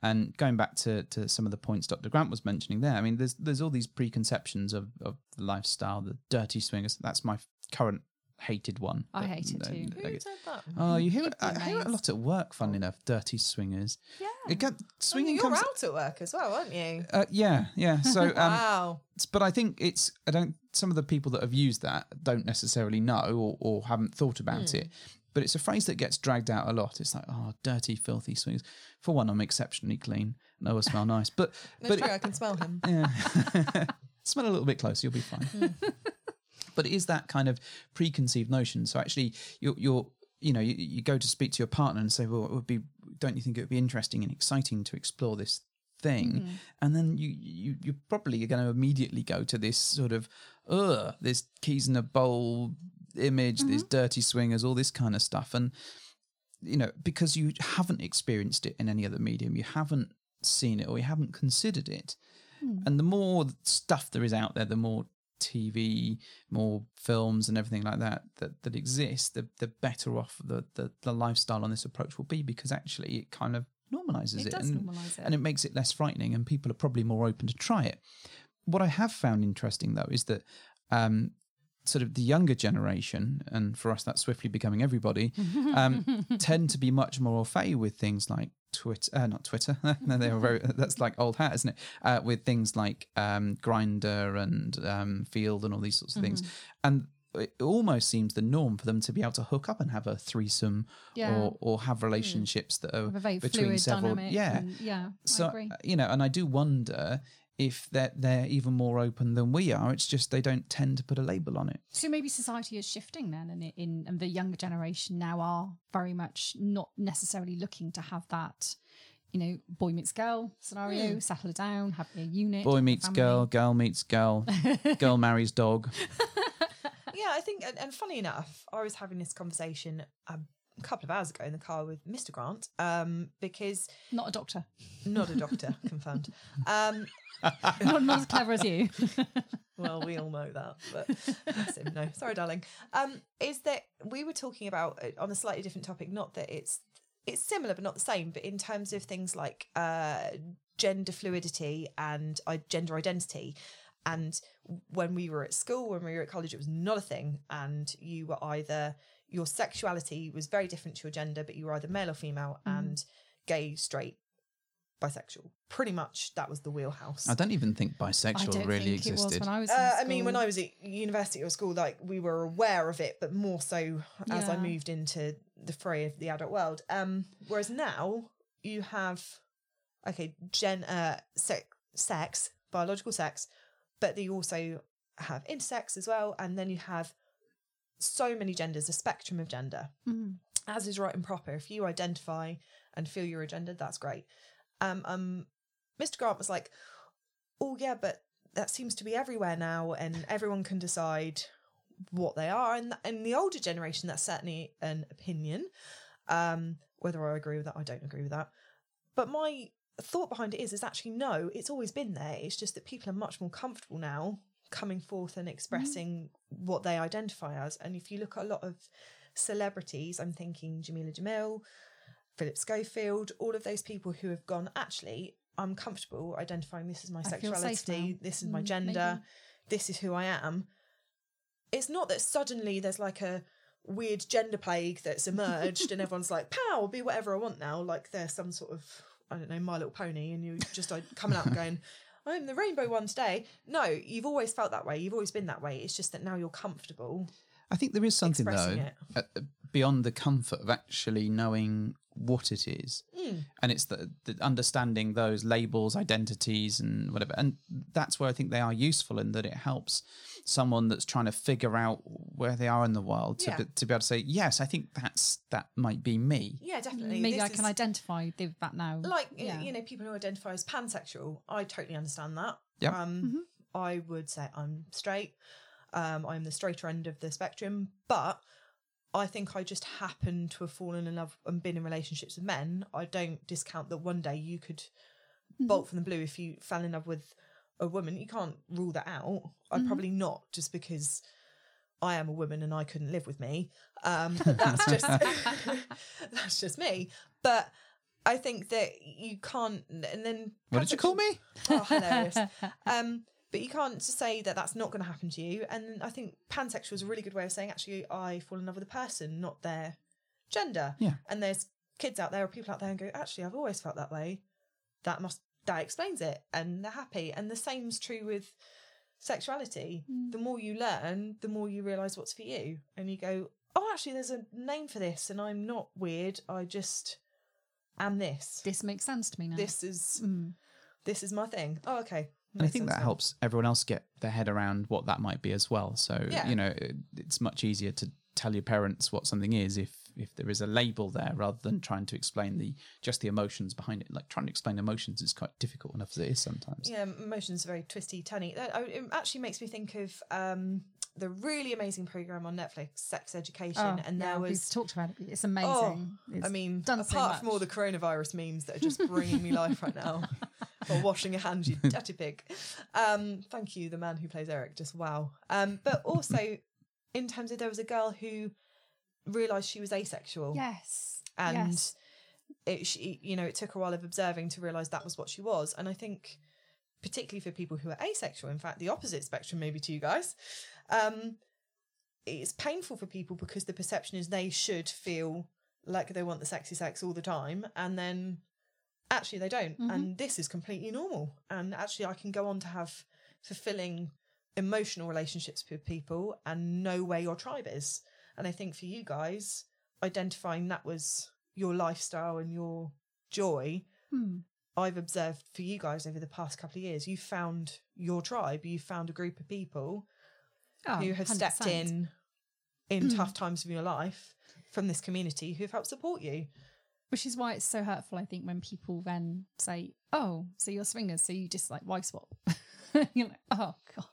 And going back to some of the points Dr. Grant was mentioning there, I mean, there's all these preconceptions of the lifestyle, the dirty swingers. That's my current hated one. I hate it too. Who said that? Oh, you hear it. I hear it a lot at work, funnily enough. Dirty swingers. Yeah. You're out at work as well, aren't you? Yeah. So wow. But I think some of the people that have used that don't necessarily know or haven't thought about it. But it's a phrase that gets dragged out a lot. It's like, dirty, filthy swingers. For one, I'm exceptionally clean and I always smell nice. But that's true, I can smell him. Yeah. Smell a little bit closer, you'll be fine. But it is that kind of preconceived notion. So actually, you go to speak to your partner and say, well, don't you think it would be interesting and exciting to explore this thing? Mm-hmm. And then you probably are going to immediately go to this sort of, this keys in a bowl image, mm-hmm. this dirty swingers, all this kind of stuff. And, because you haven't experienced it in any other medium, you haven't seen it or you haven't considered it. Mm. And the more stuff there is out there, the more TV, more films and everything like that exists, the better off the lifestyle on this approach will be, because actually it kind of normalises and it makes it less frightening, and people are probably more open to try it. What I have found interesting, though, is that sort of the younger generation, and for us that's swiftly becoming everybody, tend to be much more au fait with things like Twitter, not Twitter. No, they were very, that's like old hat, isn't it? With things like Grindr and Field and all these sorts of things. And it almost seems the norm for them to be able to hook up and have a threesome or have relationships that are very between fluid, several. So, I agree. You know, and I do wonder if they're even more open than we are. It's just they don't tend to put a label on it. So maybe society is shifting then, and the younger generation now are very much not necessarily looking to have that, you know, boy meets girl scenario, settle down, have a unit. Boy meets girl, girl meets girl, girl marries dog. Yeah, I think, and funny enough, I was having this conversation a couple of hours ago in the car with Mr. Grant, because... Not a doctor, confirmed. Not as clever as you. Well, we all know that, but that's him. No, sorry, darling. Is that we were talking about, on a slightly different topic, not that it's similar, but not the same, but in terms of things like gender fluidity and gender identity. And when we were at school, when we were at college, it was not a thing. And you were either, your sexuality was very different to your gender, but you were either male or female and gay, straight, bisexual. Pretty much that was the wheelhouse. I don't even think bisexual really existed. When I was at university or school, like we were aware of it, but more so as I moved into the fray of the adult world. Whereas now you have, sex, biological sex, but you also have intersex as well. And then you have so many genders, a spectrum of gender, as is right and proper. If you identify and feel you're a gender, that's great. Mr. Grant was like, oh yeah, but that seems to be everywhere now and everyone can decide what they are. And in the older generation, that's certainly an opinion. Whether I agree with that, I don't agree with that. But my thought behind it is actually no, it's always been there. It's just that people are much more comfortable now coming forth and expressing what they identify as. And if you look at a lot of celebrities, I'm thinking Jameela Jamil, Philip Schofield, all of those people who have gone, actually, I'm comfortable identifying this is my sexuality, this is my gender, this is who I am. It's not that suddenly there's like a weird gender plague that's emerged and everyone's like, pow, I'll be whatever I want now. Like there's some sort of, I don't know, My Little Pony, and you're just coming out and going, I'm the rainbow one today. No, you've always felt that way. You've always been that way. It's just that now you're comfortable. I think there is something, though, beyond the comfort of actually knowing what it is. And it's the understanding those labels, identities and whatever. And that's where I think they are useful in that it helps someone that's trying to figure out where they are in the world to be able to say, yes, I think that might be me. Yeah, definitely. Maybe I can identify with that now. Like, you know, people who identify as pansexual, I totally understand that. Yep. I would say I'm straight. I'm the straighter end of the spectrum, but I think I just happen to have fallen in love and been in relationships with men. I don't discount that one day you could bolt from the blue if you fell in love with a woman. You can't rule that out. I'd probably not, just because I am a woman and I couldn't live with me. But that's just that's just me. But I think that you can't. And then what did you call me? Oh, hilarious. But you can't just say that that's not going to happen to you. And I think pansexual is a really good way of saying, actually, I fall in love with a person, not their gender. Yeah. And there's kids out there or people out there and go, actually, I've always felt that way. That explains it. And they're happy. And the same's true with sexuality. The more you learn, the more you realise what's for you. And you go, oh, actually, there's a name for this. And I'm not weird. I just am this. This makes sense to me now. This is my thing. Oh, okay. And I think that helps everyone else get their head around what that might be as well. So, you know, it's much easier to tell your parents what something is if there is a label there, rather than trying to explain the emotions behind it. Like trying to explain emotions is quite difficult enough as it is sometimes. Yeah, emotions are very twisty, turny. It actually makes me think of the really amazing program on Netflix, Sex Education. We've talked about it. It's amazing. Apart from all the coronavirus memes that are just bringing me life right now. Or washing a hand, you dirty pig. Thank you, the man who plays Eric. Just wow. But also, in terms of there was a girl who realised she was asexual. Yes. And it took a while of observing to realise that was what she was. And I think, particularly for people who are asexual, in fact, the opposite spectrum maybe to you guys, it's painful for people because the perception is they should feel like they want the sexy sex all the time, and then actually they don't. Mm-hmm. And this is completely normal. And actually I can go on to have fulfilling emotional relationships with people and know where your tribe is. And I think for you guys, identifying that was your lifestyle and your joy, I've observed for you guys over the past couple of years, you found your tribe, you found a group of people who have 100%. Stepped in tough times of your life from this community who've helped support you. Which is why it's so hurtful, I think, when people then say, oh, so you're swingers, so you just like wife swap. You're like, oh, God.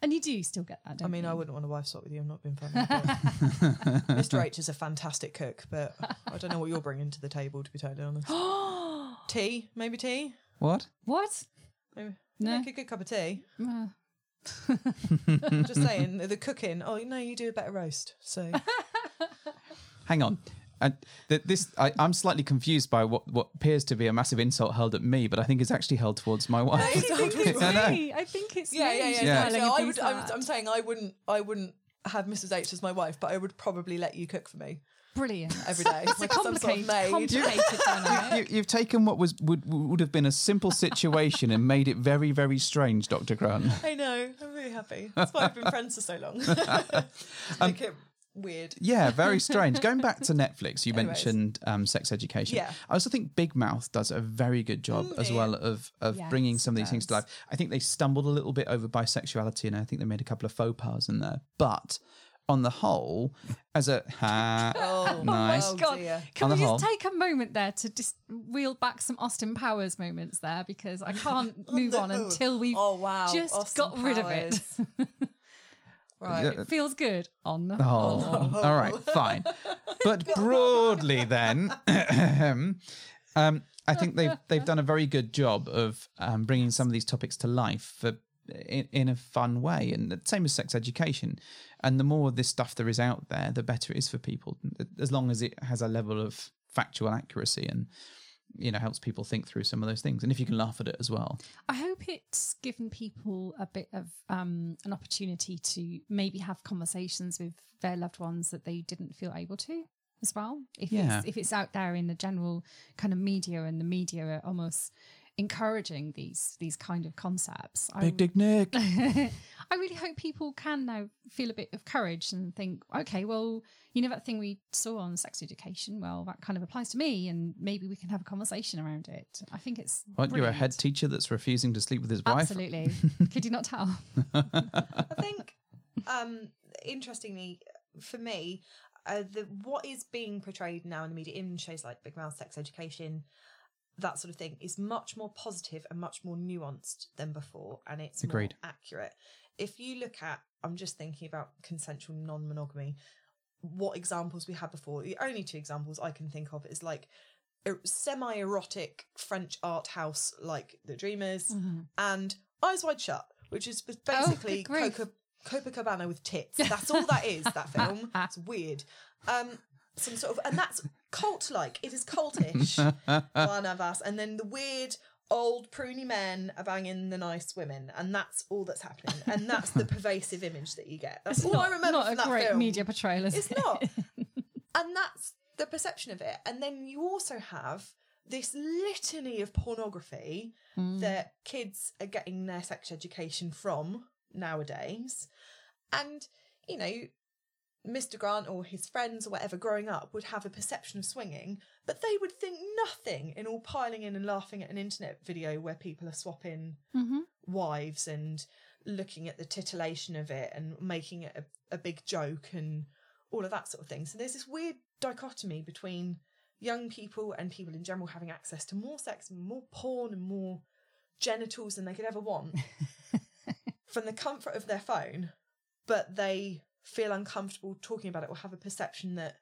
And you do still get that, don't you? I mean, you? I wouldn't want to wife swap with you. I'm not being funny. Mr. H is a fantastic cook, but I don't know what you're bringing to the table, to be totally honest. Tea? Maybe tea? What? Maybe. No. Make a good cup of tea. Just saying, the cooking. Oh, no, you do a better roast. So, hang on. I'm slightly confused by what appears to be a massive insult hurled at me, but I think it's actually held towards my wife. I'm saying I wouldn't have Mrs H as my wife, but I would probably let you cook for me. Brilliant. Every day. It's like complicated dinner. You've taken what would have been a simple situation and made it very, very strange, Dr. Grant. I know. I'm really happy. That's why I've been friends for so long. Weird. Yeah, very strange. Going back to Netflix, you mentioned Sex Education. Yeah. I also think Big Mouth does a very good job as well of bringing some of these things to life. I think they stumbled a little bit over bisexuality, and I think they made a couple of faux pas in there. But on the whole, as a... nice. Oh, God. Can we just take a moment there to just wheel back some Austin Powers moments there, because I can't move on until we've just rid of it. Right. It feels good on the whole. All right, fine. But broadly then, I think they've done a very good job of bringing some of these topics to life in a fun way. And the same as Sex Education. And the more this stuff there is out there, the better it is for people, as long as it has a level of factual accuracy and, you know, helps people think through some of those things. And if you can laugh at it as well. I hope it's given people a bit of an opportunity to maybe have conversations with their loved ones that they didn't feel able to as well. If it's out there in the general kind of media, and the media are almost encouraging these kind of concepts. Big Dick Nick. I really hope people can now feel a bit of courage and think, okay, well, you know, that thing we saw on Sex Education, well, that kind of applies to me, and maybe we can have a conversation around it. I think it's You're a head teacher that's refusing to sleep with his wife? Absolutely. Could you not tell? I think, interestingly, for me, what is being portrayed now in the media, in shows like Big Mouth, Sex Education, that sort of thing, is much more positive and much more nuanced than before, and it's more accurate. If you look at, I'm just thinking about consensual non-monogamy, what examples we had before, the only two examples I can think of is like a semi-erotic French art house like The Dreamers and Eyes Wide Shut, which is basically Copacabana with tits. That's all that is, that film. It's weird. Some sort of, and that's cult-like. It is cultish. One of us, and then the weird old pruny men are banging the nice women, and that's all that's happening, and that's the pervasive image that you get. That's it's all not, I remember not from a that great film. Media portrayal. Is it's it? Not, and that's the perception of it. And then you also have this litany of pornography that kids are getting their sex education from nowadays, and you know, Mr. Grant or his friends or whatever growing up would have a perception of swinging, but they would think nothing in all piling in and laughing at an internet video where people are swapping wives and looking at the titillation of it and making it a big joke and all of that sort of thing. So there's this weird dichotomy between young people and people in general having access to more sex and more porn and more genitals than they could ever want from the comfort of their phone, but they feel uncomfortable talking about it or have a perception that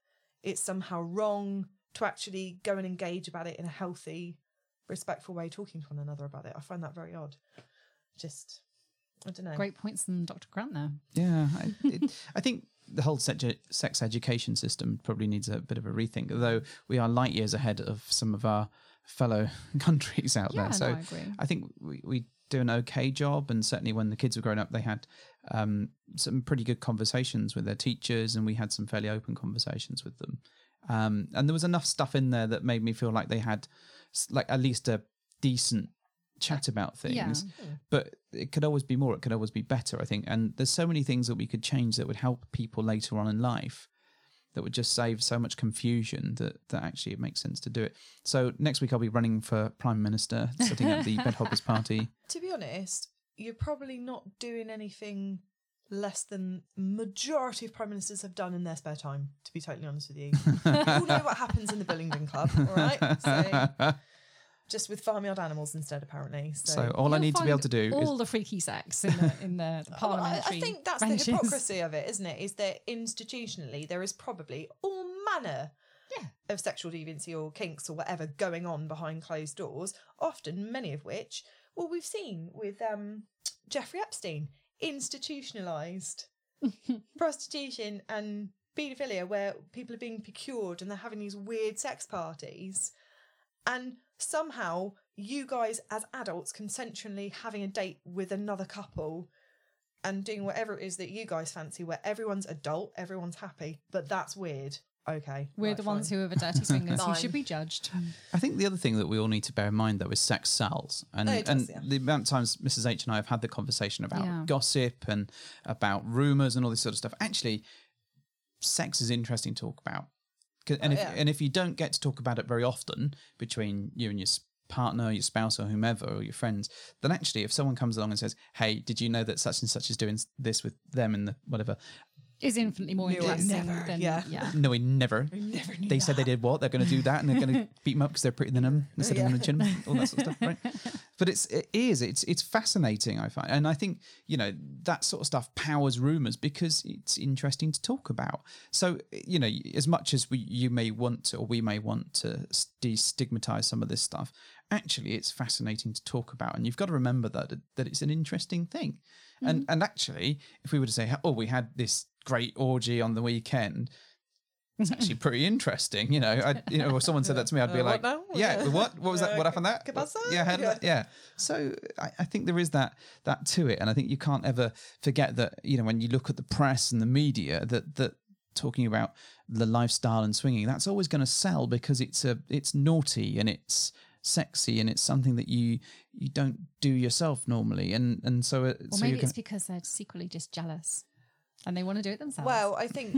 it's somehow wrong to actually go and engage about it in a healthy, respectful way, talking to one another about it. I find that very odd. Just, I don't know. Great points from Dr. Grant there. Yeah. I think the whole sex education system probably needs a bit of a rethink, although we are light years ahead of some of our fellow countries out there. So I agree. I think we do an okay job. And certainly when the kids were growing up, they had some pretty good conversations with their teachers, and we had some fairly open conversations with them. And there was enough stuff in there that made me feel like they had like at least a decent chat about things, but it could always be more. It could always be better, I think. And there's so many things that we could change that would help people later on in life, that would just save so much confusion that actually it makes sense to do it. So next week I'll be running for Prime Minister, setting up the Bed Hoppers party. To be honest, you're probably not doing anything less than majority of Prime Ministers have done in their spare time, to be totally honest with you. We all know what happens in the Billingdon Club, all right? So just with farmyard animals instead, apparently. So all I need to be able to do is... all the freaky sex in the parliamentary I think that's branches. The hypocrisy of it, isn't it? Is that institutionally there is probably all manner of sexual deviancy or kinks or whatever going on behind closed doors, often many of which, well, we've seen with Jeffrey Epstein, institutionalised prostitution and paedophilia, where people are being procured and they're having these weird sex parties. And somehow you guys as adults consensually having a date with another couple and doing whatever it is that you guys fancy, where everyone's adult, everyone's happy, but that's weird. Okay. We're right, the fine ones who have a dirty fingers who should be judged. I think the other thing that we all need to bear in mind, though, is sex sells. And the amount of times Mrs H and I have had the conversation about gossip and about rumours and all this sort of stuff. Actually, sex is interesting to talk about. And if you don't get to talk about it very often between you and your partner, your spouse or whomever, or your friends, then actually if someone comes along and says, hey, did you know that such and such is doing this with them and the whatever, is infinitely more interesting than no, we never knew they that. Said they did what they're going to do that, and they're going to beat them up because they're prettier than them instead of them to chin them, all that sort of stuff, right? But it's fascinating, I find, and I think that sort of stuff powers rumours because it's interesting to talk about. So as much as we may want to destigmatise some of this stuff, actually it's fascinating to talk about, and you've got to remember that it's an interesting thing. Mm-hmm. And actually, if we were to say, oh, we had this great orgy on the weekend, it's actually pretty interesting, or someone said that to me, I'd be like, what was that? What happened that? Yeah. So I think there is that to it. And I think you can't ever forget that, when you look at the press and the media, that talking about the lifestyle and swinging, that's always going to sell because it's naughty and it's sexy and it's something that you don't do yourself normally. And so, it's because they're secretly just jealous. And they want to do it themselves. Well, I think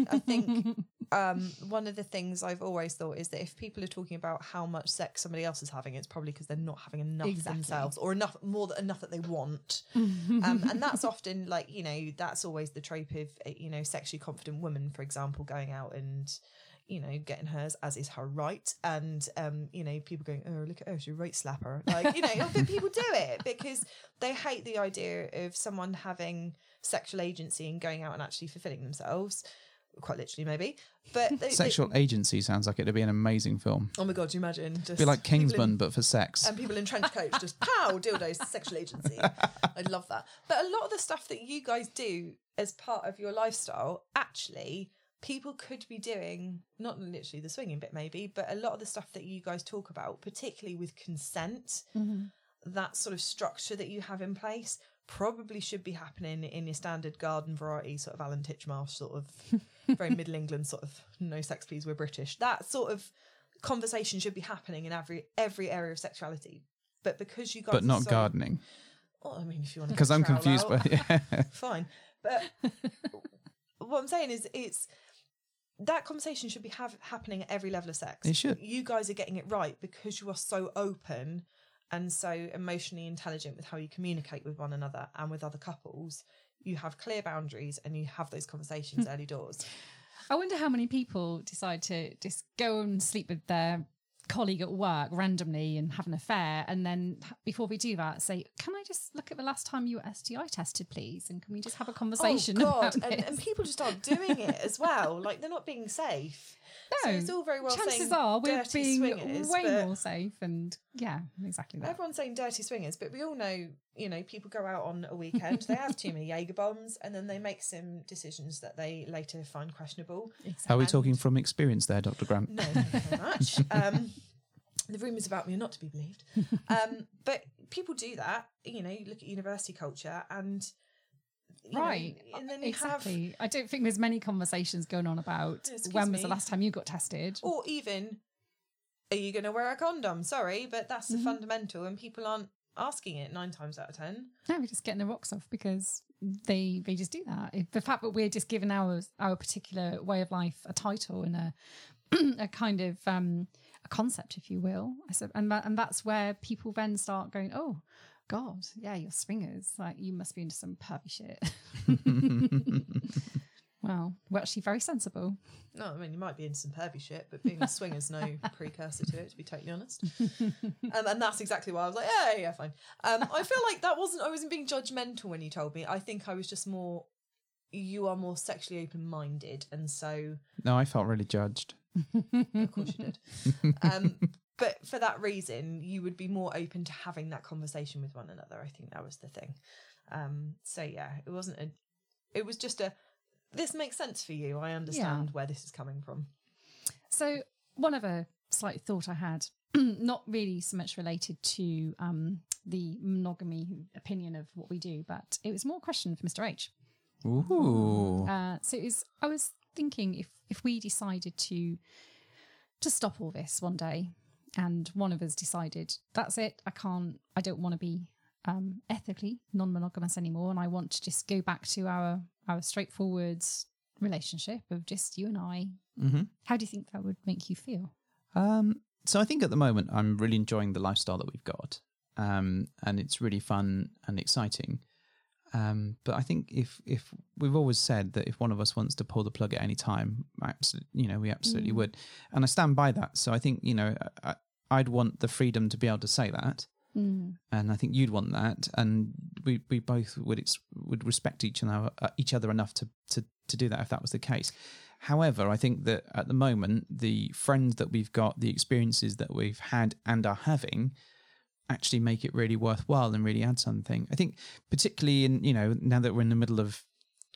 one of the things I've always thought is that if people are talking about how much sex somebody else is having, it's probably because they're not having enough themselves, or more than enough that they want. And that's often like, that's always the trope of, sexually confident women, for example, going out and, getting hers, as is her right. And, people going, oh, look at her, she right slapper. Like, but people do it because they hate the idea of someone having sexual agency and going out and actually fulfilling themselves, quite literally maybe. But Sexual Agency sounds like it'd be an amazing film. Oh my God, you imagine? Just it'd be like Kingsman but for sex. And people in trench coats just pow, dildos, sexual agency. I love that. But a lot of the stuff that you guys do as part of your lifestyle, actually people could be doing, not literally the swinging bit maybe, but a lot of the stuff that you guys talk about, particularly with consent, that sort of structure that you have in place, probably should be happening in your standard garden variety sort of Alan Titchmarsh sort of very Middle England sort of no sex please, we're British. That sort of conversation should be happening in every area of sexuality. But because you guys but not so, gardening. Well, I mean, if you want to, because I'm confused by fine. But what I'm saying is it's that conversation should be happening at every level of sex. It should. You guys are getting it right because you are so open and so emotionally intelligent with how you communicate with one another and with other couples. You have clear boundaries and you have those conversations early doors. I wonder how many people decide to just go and sleep with their colleague at work randomly and have an affair, and then before we do that say, can I just look at the last time you were STI tested please, and can we just have a conversation about and people just aren't doing it as well, like they're not being safe. No, so it's all very well chances saying are we're being swingers, way more safe, and exactly that. Everyone's saying dirty swingers, but we all know people go out on a weekend, they have too many Jaeger bombs, and then they make some decisions that they later find questionable. Exactly. Are we talking from experience there, Dr. Grant? No, not very much. The rumours about me are not to be believed. But people do that, you know, you look at university culture and... Right, and then you have... I don't think there's many conversations going on about when was the last time you got tested. Or even, are you going to wear a condom? Sorry, but that's the fundamental, and people aren't asking it 9 times out of 10. No, we're just getting the rocks off because they just do that. The fact that we're just giving our particular way of life a title and a a kind of... a concept, if you will, I said, and that's where people then start going, oh god, yeah, you're swingers, like you must be into some pervy shit. Well, we're actually very sensible. No, I mean, you might be into some pervy shit, but being a swinger's no precursor to it, to be totally honest. And that's exactly why I was like, yeah, fine. I feel like I wasn't being judgmental when you told me. I think I was just more, you are more sexually open-minded, and so... No, I felt really judged. Of course you did. But for that reason, you would be more open to having that conversation with one another. I think that was the thing. So yeah, it wasn't a... It was just a, this makes sense for you. I understand where this is coming from. So one other slight thought I had, not really so much related to the monogamy opinion of what we do, but it was more a question for Mr. H. Ooh. I was thinking if we decided to stop all this one day, and one of us decided, that's it, I don't want to be ethically non-monogamous anymore, and I want to just go back to our straightforward relationship of just you and I. Mm-hmm. How do you think that would make you feel? So I think at the moment I'm really enjoying the lifestyle that we've got, and it's really fun and exciting. But I think if we've always said that if one of us wants to pull the plug at any time, we absolutely would. And I stand by that. So I think, I'd want the freedom to be able to say that. Mm. And I think you'd want that. And we both would respect each other enough to do that if that was the case. However, I think that at the moment, the friends that we've got, the experiences that we've had and are having, actually make it really worthwhile and really add something. I think particularly in, now that we're in the middle of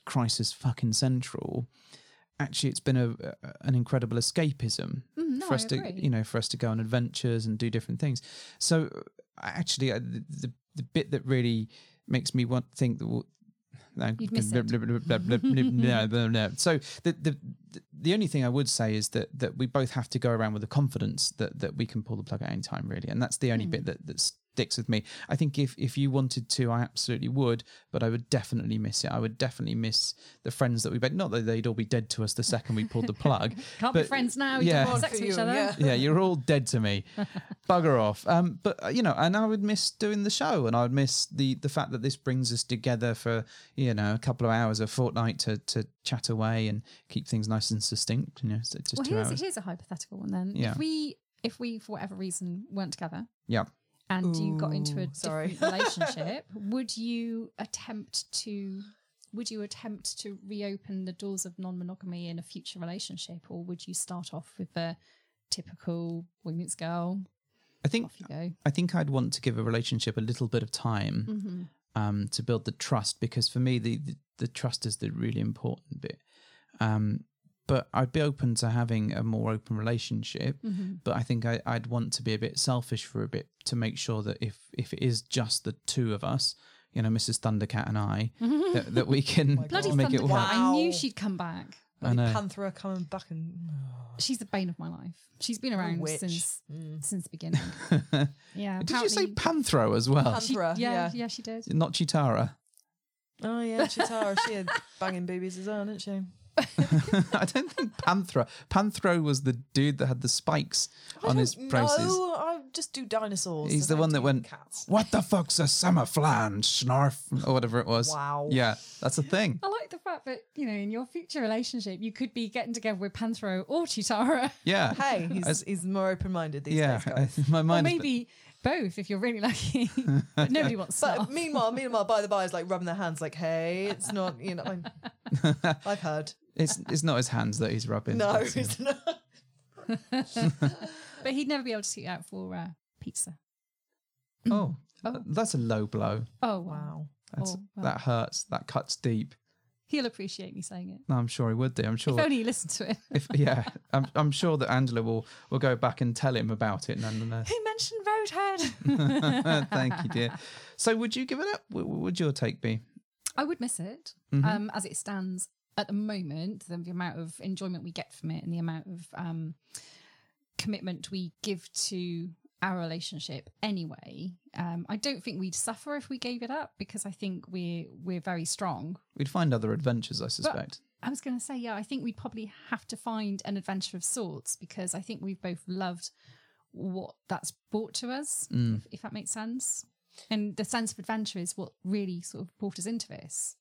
crisis fucking central, actually it's been an incredible escapism for us to, for us to go on adventures and do different things. So actually the bit that really makes me want to think that so the only thing I would say is that we both have to go around with the confidence that we can pull the plug at any time, really, and that's the only bit that sticks with me. I think if you wanted to, I absolutely would, but I would definitely miss it. I would definitely miss the friends that we made. Not that they'd all be dead to us the second we pulled the plug. Can't be friends now. Yeah, you sex each other. Yeah, you're all dead to me. Bugger off. But and I would miss doing the show, and I would miss the fact that this brings us together for a couple of hours a fortnight to chat away and keep things nice and succinct. So just 2 hours. Here's a hypothetical one then. Yeah. If we for whatever reason weren't together. Yeah. And you got into a different relationship, would you attempt to reopen the doors of non-monogamy in a future relationship, or would you start off with the typical women's girl? I think I'd want to give a relationship a little bit of time to build the trust, because for me the trust is the really important bit. But I'd be open to having a more open relationship. Mm-hmm. But I think I'd want to be a bit selfish for a bit to make sure that if it is just the two of us, Mrs. Thundercat and I, that we can make it work. Wow. I knew she'd come back. I know. Panthro coming back and... She's the bane of my life. She's been around since the beginning. Yeah. Did you say Panthro as well? Panthro, yeah, she did. Not Cheetara. Oh yeah, Cheetara. She had banging boobies as well, didn't she? I don't think Panthro was the dude that had the spikes on his braces. No, I just do dinosaurs. He's the one that went, cats. What the fuck's a summer flan, snarf, or whatever it was. Wow. Yeah, that's a thing. I like the fact that, in your future relationship, you could be getting together with Panthro or Cheetara. Yeah. Hey, he's more open-minded these days. Yeah, my mind or maybe... Both, if you're really lucky. But nobody wants to. But meanwhile, by the by, is like rubbing their hands, like, hey, it's not, I've heard. It's not his hands that he's rubbing. No, it's not. But he'd never be able to seek out for pizza. Oh, that's a low blow. Oh, wow. That hurts. That cuts deep. He'll appreciate me saying it. No, I'm sure he would do. I'm sure. If only he listened to it. I'm sure that Angela will go back and tell him about it nonetheless. Who mentioned Roadhead? Thank you, dear. So would you give it up? What would your take be? I would miss it. Mm-hmm. As it stands at the moment, the amount of enjoyment we get from it and the amount of commitment we give to our relationship anyway, I don't think we'd suffer if we gave it up, because I think we're very strong. We'd find other adventures, I suspect. But I was going to say, yeah, I think we'd probably have to find an adventure of sorts, because I think we've both loved what that's brought to us, if that makes sense. And the sense of adventure is what really sort of brought us into this,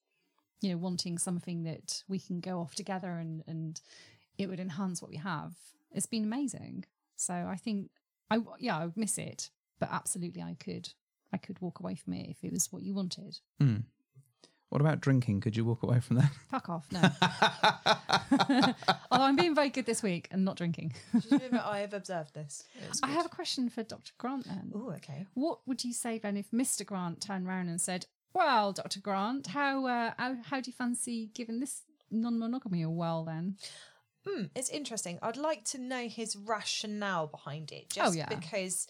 you know, wanting something that we can go off together and it would enhance what we have. It's been amazing. So I think I would miss it, but absolutely I could walk away from it if it was what you wanted. Mm. What about drinking? Could you walk away from that? Fuck off, no. Although I'm being very good this week and not drinking. I have observed this. I have a question for Dr. Grant then. Oh, okay. What would you say then if Mr. Grant turned around and said, well, Dr. Grant, how do you fancy giving this non-monogamy a whirl then? It's interesting. I'd like to know his rationale behind it, just because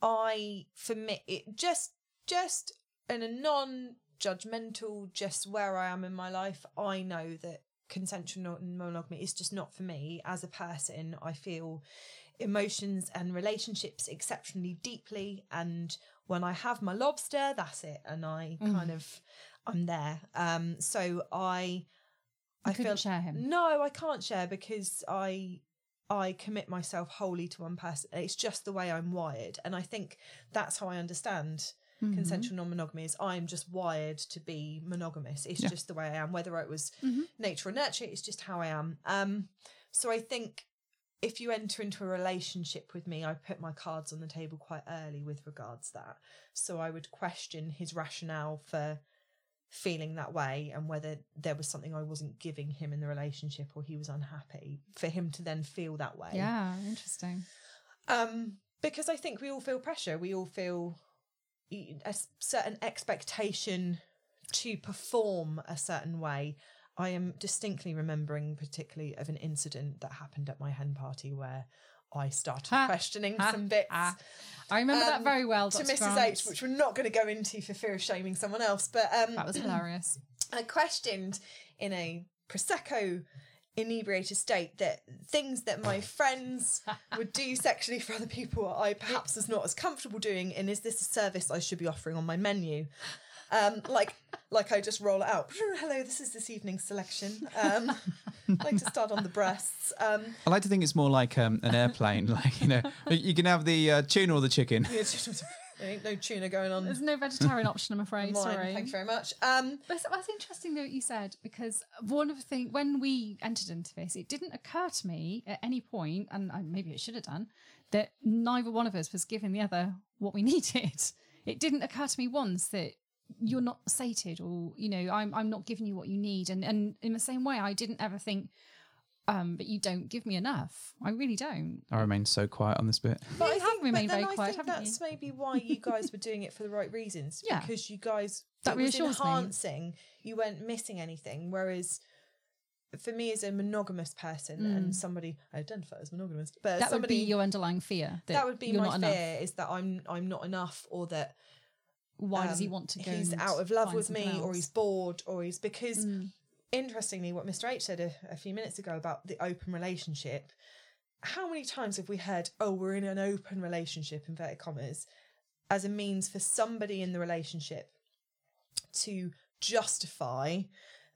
for me, in a non-judgmental, just where I am in my life, I know that consensual monogamy is just not for me as a person. I feel emotions and relationships exceptionally deeply, and when I have my lobster, that's it, and I I'm there. I couldn't share him. No, I can't share, because I commit myself wholly to one person. It's just the way I'm wired. And I think that's how I understand consensual non-monogamy is I'm just wired to be monogamous. It's just the way I am, whether it was nature or nurture, it's just how I am. So I think if you enter into a relationship with me, I put my cards on the table quite early with regards to that. So I would question his rationale for feeling that way and whether there was something I wasn't giving him in the relationship or he was unhappy for him to then feel that way. Yeah, interesting. Because I think we all feel pressure. We all feel a certain expectation to perform a certain way. I am distinctly remembering particularly of an incident that happened at my hen party where I started questioning some bits. I remember that very well, Dr. To Mrs. Grant. H, which we're not going to go into for fear of shaming someone else, but that was hilarious. I questioned in a Prosecco inebriated state that things that my friends would do sexually for other people I perhaps was not as comfortable doing, and is this a service I should be offering on my menu? Like I just roll it out. Hello, this is this evening's selection. I'd like to start on the breasts. I like to think it's more like an airplane. Like, you know, you can have the tuna or the chicken. Yeah, there ain't no tuna going on. There's no vegetarian option, I'm afraid. Sorry. Thank you very much. But that's interesting though what you said, because one of the things when we entered into this, it didn't occur to me at any point, and maybe it should have done, that neither one of us was giving the other what we needed. It didn't occur to me once that you're not sated, or, you know, I'm not giving you what you need. And in the same way, I didn't ever think, but you don't give me enough. I really don't. I remain so quiet on this bit. But you have remained very quiet, haven't you? I think that's maybe why you guys were doing it for the right reasons. Yeah. Because you guys, that was enhancing. You weren't missing anything. Whereas for me as a monogamous person and somebody I identify as monogamous, but that would be your underlying fear. That would be my fear, is that I'm not enough, or that why does he want to go? He's out of love with me, or he's bored, or he's because interestingly, what Mr. H said a few minutes ago about the open relationship. How many times have we heard, "Oh, we're in an open relationship," inverted commas, as a means for somebody in the relationship to justify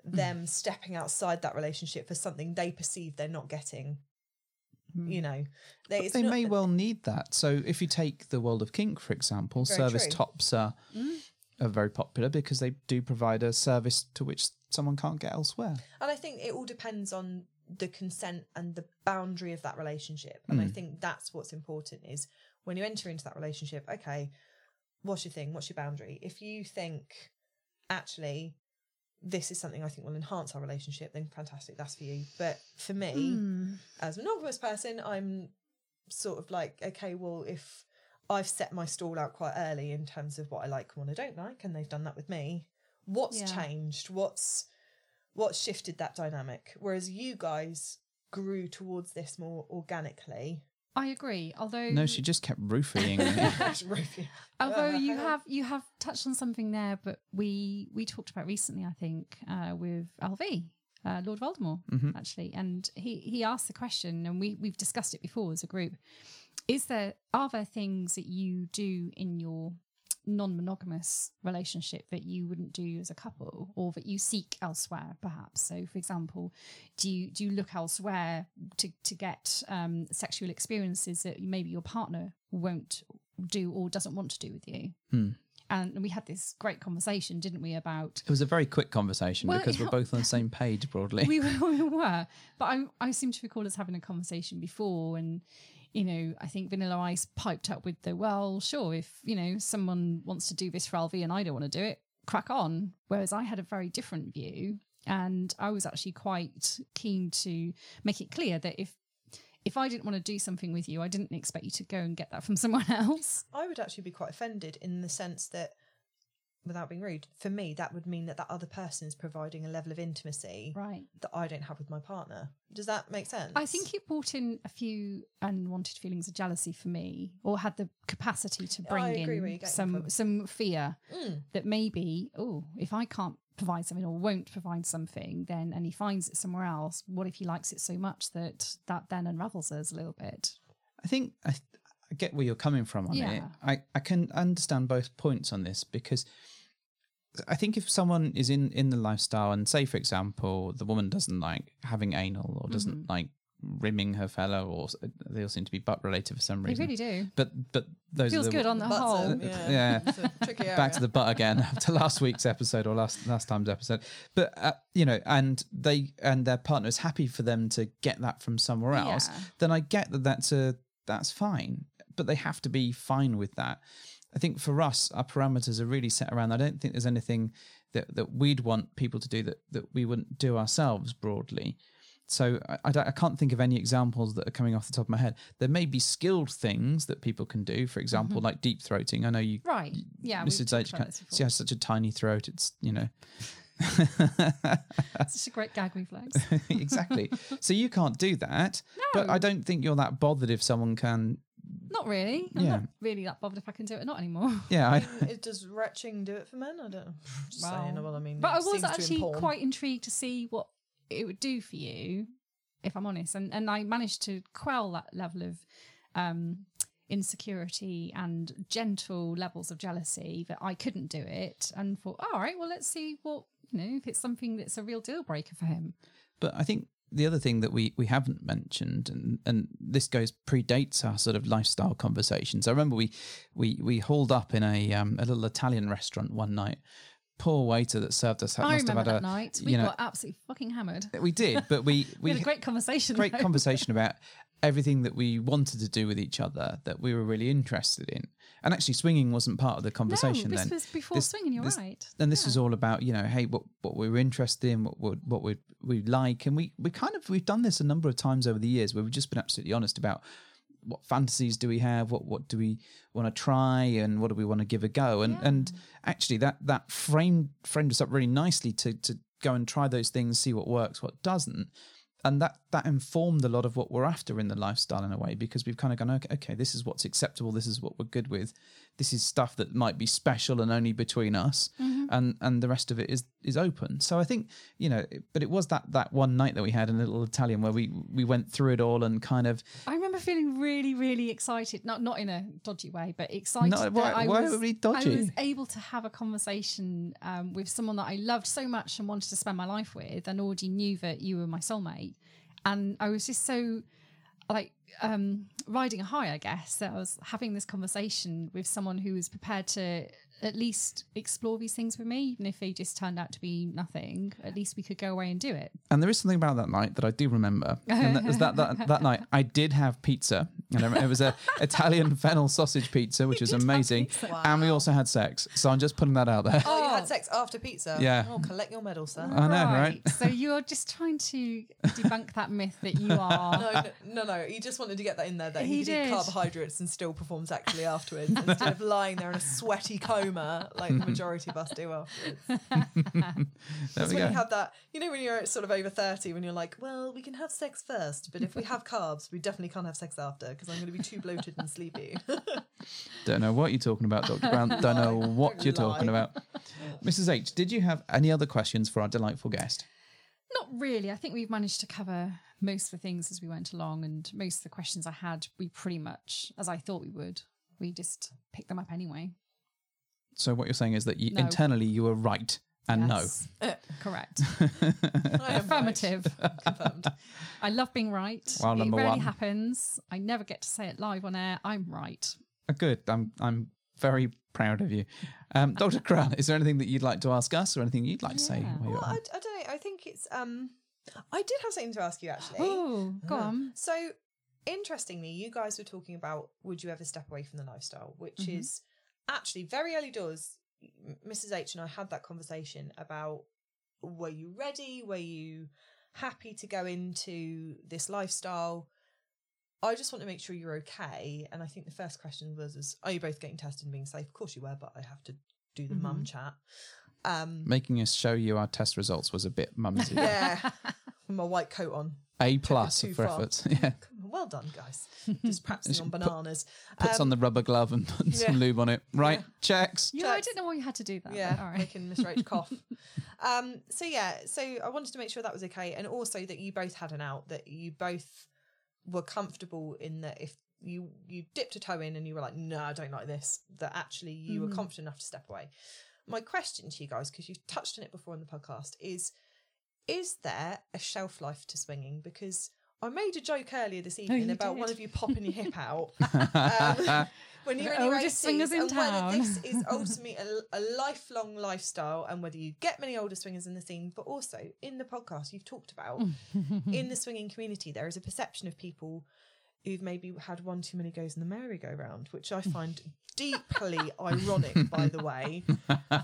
them stepping outside that relationship for something they perceive they're not getting. You know, they may well need that. So if you take the world of kink, for example, service tops are very popular because they do provide a service to which someone can't get elsewhere. And I think it all depends on the consent and the boundary of that relationship. And I think that's what's important, is when you enter into that relationship, okay, what's your thing? What's your boundary? If you think, actually, this is something I think will enhance our relationship, then fantastic, that's for you. But for me, as a monogamous person, I'm sort of like, okay, well, if I've set my stall out quite early in terms of what I like and what I don't like, and they've done that with me, what's changed? What's what shifted that dynamic, whereas you guys grew towards this more organically. I agree, although... No, she just kept roofing. Although you have touched on something there, but we talked about recently, I think, with LV, Lord Voldemort, actually, and he asked the question, and we've discussed it before as a group, are there things that you do in your non-monogamous relationship that you wouldn't do as a couple, or that you seek elsewhere perhaps? So for example, do you look elsewhere to get sexual experiences that maybe your partner won't do or doesn't want to do with you? And we had this great conversation, didn't we, about... It was a very quick conversation, because we're both on the same page, broadly. We were. But I seem to recall us having a conversation before, and, you know, I think Vanilla Ice piped up with the, well, sure, if, you know, someone wants to do this for LV and I don't want to do it, crack on. Whereas I had a very different view, and I was actually quite keen to make it clear that if I didn't want to do something with you, I didn't expect you to go and get that from someone else. I would actually be quite offended in the sense that, without being rude, for me, that would mean that other person is providing a level of intimacy that I don't have with my partner. Does that make sense? I think it brought in a few unwanted feelings of jealousy for me, or had the capacity to bring in some fear that maybe, if I can't provide something or won't provide something, then, and he finds it somewhere else, what if he likes it so much that then unravels us a little bit? I think I get where you're coming from on it. I can understand both points on this, because I think if someone is in the lifestyle, and say for example the woman doesn't like having anal, or doesn't like rimming her fellow, or they all seem to be butt related for some reason. They really do. But those feels are good on the whole. Yeah. It's a tricky area. Back to the butt again after last week's episode, or last time's episode. But you know, and they and their partner is happy for them to get that from somewhere else. Yeah. Then I get that's fine. But they have to be fine with that. I think for us, our parameters are really set around. I don't think there's anything that we'd want people to do that we wouldn't do ourselves, broadly. So I can't think of any examples that are coming off the top of my head. There may be skilled things that people can do, for example, like deep throating. I know you... Right, yeah. Mrs H has such a tiny throat, it's, you know... It's such a great gag reflex. Exactly. So you can't do that. No. But I don't think you're that bothered if someone can... Not really. I'm not really that bothered if I can do it or not anymore. Yeah. Does retching do it for men? I don't know. Just saying. Well, I mean, but I was actually quite intrigued to see what it would do for you, if I'm honest. And I managed to quell that level of insecurity and gentle levels of jealousy that I couldn't do it, and thought, all right, well, let's see what, you know, if it's something that's a real deal breaker for him. But I think the other thing that we haven't mentioned, and this predates our sort of lifestyle conversations. I remember we hauled up in a little Italian restaurant one night. Poor waiter that served us that night. We got absolutely fucking hammered. We did, but we had a great conversation. Great conversation about everything that we wanted to do with each other that we were really interested in. And actually, swinging wasn't part of the conversation. No, this was before swinging. You're right. And this was all about, you know, hey, what we were interested in, what we like, and we've done this a number of times over the years where we've just been absolutely honest about what fantasies do we have, what do we want to try, and what do we want to give a go, and actually that framed us up really nicely to go and try those things, see what works, what doesn't, and that informed a lot of what we're after in the lifestyle in a way, because we've kind of gone, okay, this is what's acceptable, this is what we're good with, this is stuff that might be special and only between us, and the rest of it is open. So I think, you know, but it was that one night that we had in a little Italian where we went through it all and kind of... I remember feeling really, really excited, not in a dodgy way, but excited I was able to have a conversation with someone that I loved so much and wanted to spend my life with, and already knew that you were my soulmate. And I was just so... like riding high, I guess, that I was having this conversation with someone who was prepared to at least explore these things with me, even if they just turned out to be nothing. At least we could go away and do it. And there is something about that night that I do remember. And that was that night I did have pizza And it was an Italian fennel sausage pizza, which was amazing. Wow. And we also had sex. So I'm just putting that out there. Oh, you had sex after pizza? Yeah. Oh, collect your medals, sir. I know, right? So you're just trying to debunk that myth that you are... No. He just wanted to get that in there, that he did eat carbohydrates and still perform sexually afterwards instead of lying there in a sweaty coma like the majority of us do afterwards. That's when you have that... You know when you're sort of over 30, when you're like, well, we can have sex first, but if we have carbs, we definitely can't have sex after, because I'm going to be too bloated and sleepy. Don't know what you're talking about, Dr. Brown. Don't know what you're talking about. Mrs. H, did you have any other questions for our delightful guest? Not really. I think we've managed to cover most of the things as we went along, and most of the questions I had, we pretty much, as I thought we would, we just picked them up anyway. So what you're saying is that internally you were right. And yes. No. Correct. Affirmative. Confirmed. I love being right. Well, it rarely happens. I never get to say it live on air. I'm right. Good. I'm very proud of you. Dr. Crown, is there anything that you'd like to ask us or anything you'd like to say? Well, I don't know. I think it's... I did have something to ask you, actually. Oh, go on. So, interestingly, you guys were talking about would you ever step away from the lifestyle, which is actually very early doors. Mrs. H and I had that conversation about, were you ready? Were you happy to go into this lifestyle? I just want to make sure you're okay. And I think the first question was, are you both getting tested and being safe? Of course you were, but I have to do the mum chat. Making us show you our test results was a bit mumsy. Yeah. With my white coat on. A plus for effort. Yeah. Well done, guys. Just practicing on bananas. Puts on the rubber glove and puts some lube on it. Right. Yeah. Checks. You know, I didn't know why you had to do that. Yeah. All right. Making Mr. H cough. So I wanted to make sure that was okay. And also that you both had an out, that you both were comfortable in that if you dipped a toe in and you were like, no, I don't like this, that actually you were confident enough to step away. My question to you guys, because you've touched on it before in the podcast, is there a shelf life to swinging? Because I made a joke earlier this evening about one of you popping your hip out when you're in your 80s, and whether this is ultimately a lifelong lifestyle, and whether you get many older swingers in the scene, but also in the podcast you've talked about in the swinging community, there is a perception of people who've maybe had one too many goes in the merry-go-round, which I find deeply ironic, by the way,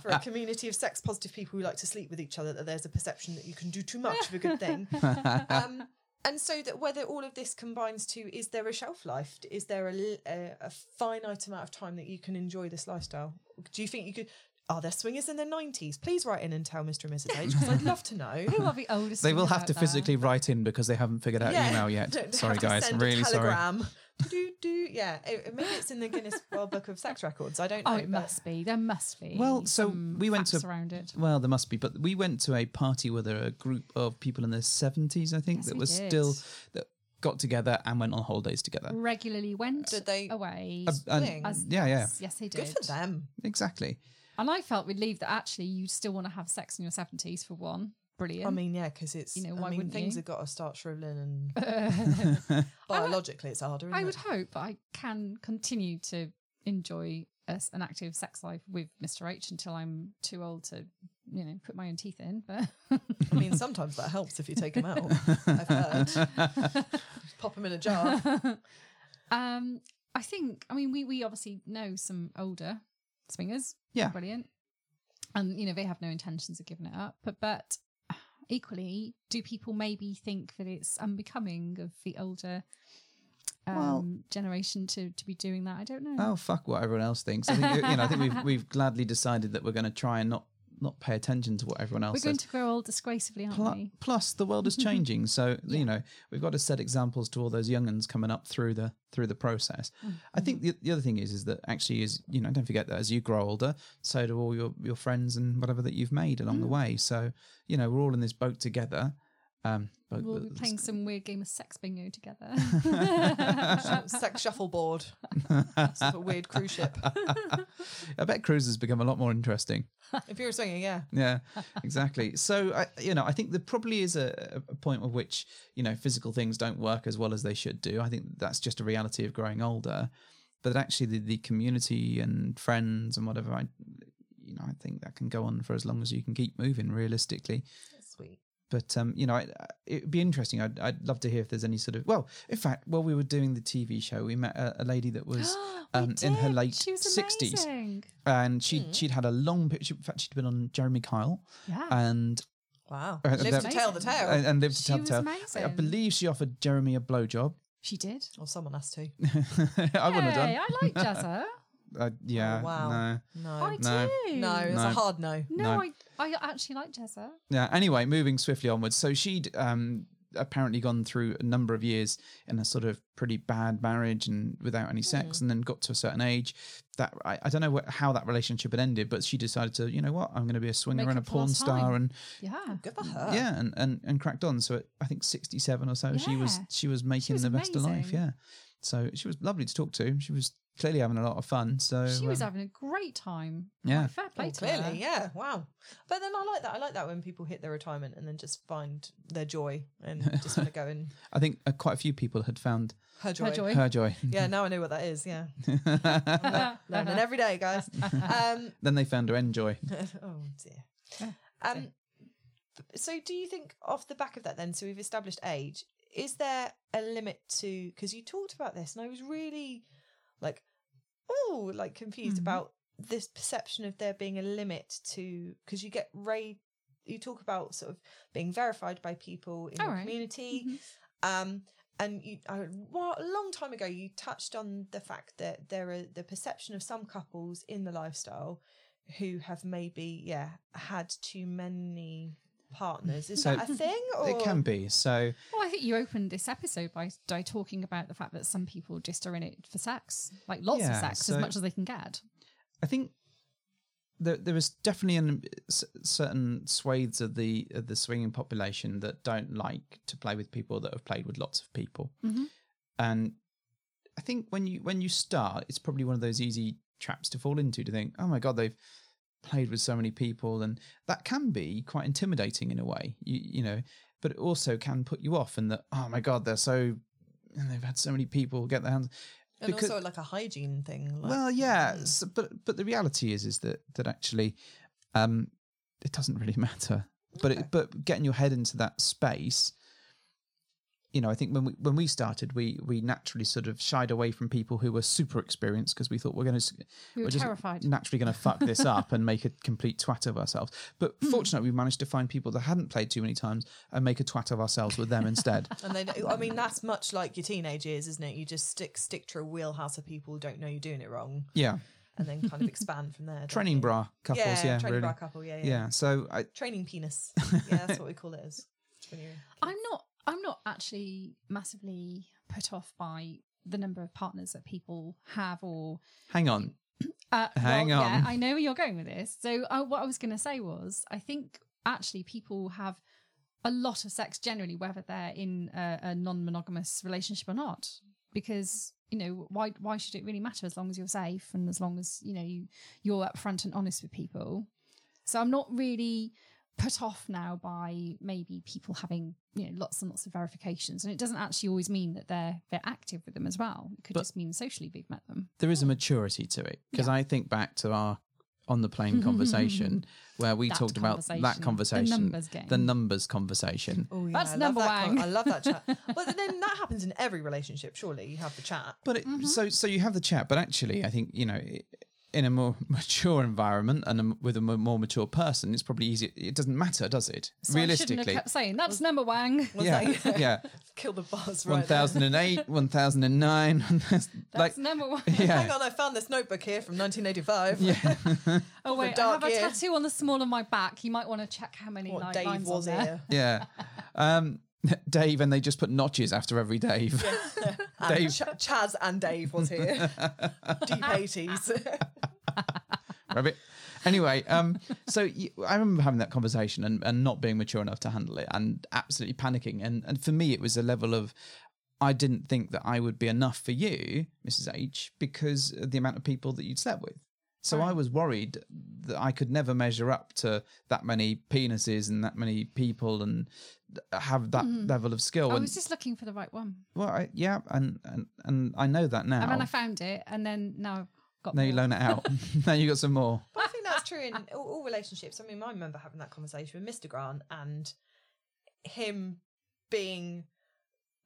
for a community of sex-positive people who like to sleep with each other, that there's a perception that you can do too much of a good thing. And so that whether all of this combines to, is there a shelf life? Is there a finite amount of time that you can enjoy this lifestyle? Do you think you could... Are there swingers in the 90s? Please write in and tell Mr. and Mrs. H, because I'd love to know. Who are the oldest? They will have to physically write in because they haven't figured out email yet. Sorry, guys. I'm really sorry. Yeah, maybe it's in the Guinness World Book of Sex Records. I don't know. Oh, it must be. There must be. Well, so we went to around it. Well, there must be, but we went to a party with a group of people in their 70s, I think, that was still that got together and went on holidays together. Regularly went away. Yeah. Yes, they did. Good for them. Exactly. And I felt relieved that actually you still want to have sex in your 70s, for one. Brilliant. I mean, yeah, because it's, why wouldn't things have got to start shriveling, and biologically it's harder, isn't it? I would hope I can continue to enjoy an active sex life with Mr. H until I'm too old to, put my own teeth in. But I mean, sometimes that helps if you take them out, I've heard. Pop them in a jar. We obviously know some older swingers, brilliant, and they have no intentions of giving it up, but equally, do people maybe think that it's unbecoming of the older generation to be doing that? I don't know. Oh, fuck what everyone else thinks. I think I think we've gladly decided that we're going to try and not pay attention to what everyone else says. We're going to grow old disgracefully, aren't we? Plus, the world is changing, so we've got to set examples to all those young'uns coming up through the process. Mm-hmm. I think the other thing is that actually is don't forget that as you grow older, so do all your friends and whatever that you've made along the way. So we're all in this boat together. We'll be playing some weird game of sex bingo together. Sex shuffleboard. Sort of weird cruise ship. I bet cruises become a lot more interesting. If you're swinging, yeah. Yeah, exactly. So, I think there probably is a point at which, physical things don't work as well as they should do. I think that's just a reality of growing older. But actually the community and friends and whatever, I think that can go on for as long as you can keep moving, realistically. That's sweet. But, you know, it'd be interesting. I'd love to hear if there's any sort of, well, in fact, while we were doing the TV show, we met a lady that was in her late 60s. Amazing. And she'd had a long picture. In fact, she'd been on Jeremy Kyle. Yeah. And wow. Lived to tell the tale. And lived to tell the tale. Amazing. I believe she offered Jeremy a blowjob. She did. Or someone has to. I wouldn't have done. I like Jazza. Yeah. Oh, wow. No, I do. No, it's a hard no. No. I actually like Jezza. Yeah. Anyway, moving swiftly onwards. So she'd apparently gone through a number of years in a sort of pretty bad marriage and without any sex, and then got to a certain age that I don't know how that relationship had ended, but she decided to, you know what, I'm going to be a swinger and a porn star, and good for her. Yeah, and cracked on. So at, I think 67 or so, she was making the best of life. Yeah. So she was lovely to talk to. She was clearly having a lot of fun. So she was having a great time. Yeah. Like, fair play to her. Clearly, yeah. Wow. But then I like that. I like that when people hit their retirement and then just find their joy and just want to go in. I think quite a few people had found her joy. Yeah, now I know what that is. Yeah. Learning every day, guys. Then they found her enjoy. Oh, dear. So do you think off the back of that then, so we've established age, is there a limit to, because you talked about this and I was really confused about this perception of there being a limit to, because you get you talk about sort of being verified by people in your community. Mm-hmm. And a long time ago, you touched on the fact that there are the perception of some couples in the lifestyle who have maybe, had too many partners. Is that a thing? Or? It can be. So, well, I think you opened this episode by talking about the fact that some people just are in it for sex, like lots of sex, as much as they can get. I think there is definitely certain swathes of the swinging population that don't like to play with people that have played with lots of people, and I think when you start, it's probably one of those easy traps to fall into, to think, oh my god, they've played with so many people, and that can be quite intimidating in a way, you know, but it also can put you off, and that, oh my god, they've had so many people get their hands, and also like a hygiene thing, like, well, yeah. So, but the reality is that actually it doesn't really matter, but okay. But getting your head into that space, you know, I think when we started, we naturally sort of shied away from people who were super experienced, because we thought we're just terrified. Naturally going to fuck this up and make a complete twat of ourselves. But fortunately, we managed to find people that hadn't played too many times and make a twat of ourselves with them instead. And that's much like your teenage years, isn't it? You just stick to a wheelhouse of people who don't know you're doing it wrong. Yeah. And then kind of expand from there. Training bra couples, So training penis. Yeah, that's what we call it. I'm not actually massively put off by the number of partners that people have, or... Hang on. Yeah, I know where you're going with this. So what I was going to say was, I think actually people have a lot of sex generally, whether they're in a non-monogamous relationship or not, because, you know, why should it really matter as long as you're safe and as long as, you know, you're upfront and honest with people. So I'm not really... put off now by maybe people having, you know, lots and lots of verifications, and it doesn't actually always mean that they're active with them as well. It could just mean socially we've met them. There is a maturity to it, because I think back to our on the plane conversation where we talked about that conversation, the numbers conversation. Oh, yeah, that's Number Wang. I love that chat. But then that happens in every relationship. Surely you have the chat, but so you have the chat. But actually, I think, you know. In a more mature environment and with a more mature person, it's probably easier. It doesn't matter, does it? So realistically, I shouldn't have kept saying that's Number Wang. Yeah. Kill the buzz. 1008, 1009. That's Number Wang. Yeah. Hang on, I found this notebook here from 1985. Yeah. Oh wait, I have a tattoo on the small of my back. You might want to check how many lines was there. Yeah. Dave, and they just put notches after every Dave. Yeah. Dave. Chaz and Dave was here. Deep 80s. Rabbit. Anyway, I remember having that conversation and not being mature enough to handle it and absolutely panicking. And for me, it was a level of, I didn't think that I would be enough for you, Mrs H, because of the amount of people that you'd slept with. So I was worried that I could never measure up to that many penises and that many people and have that level of skill. I was just looking for the right one. Well, and I know that now. And then I found it, and then now I've got. Now more. You loan it out. Now you got some more. Well, I think that's true in all relationships. I mean, I remember having that conversation with Mr. Grant, and him being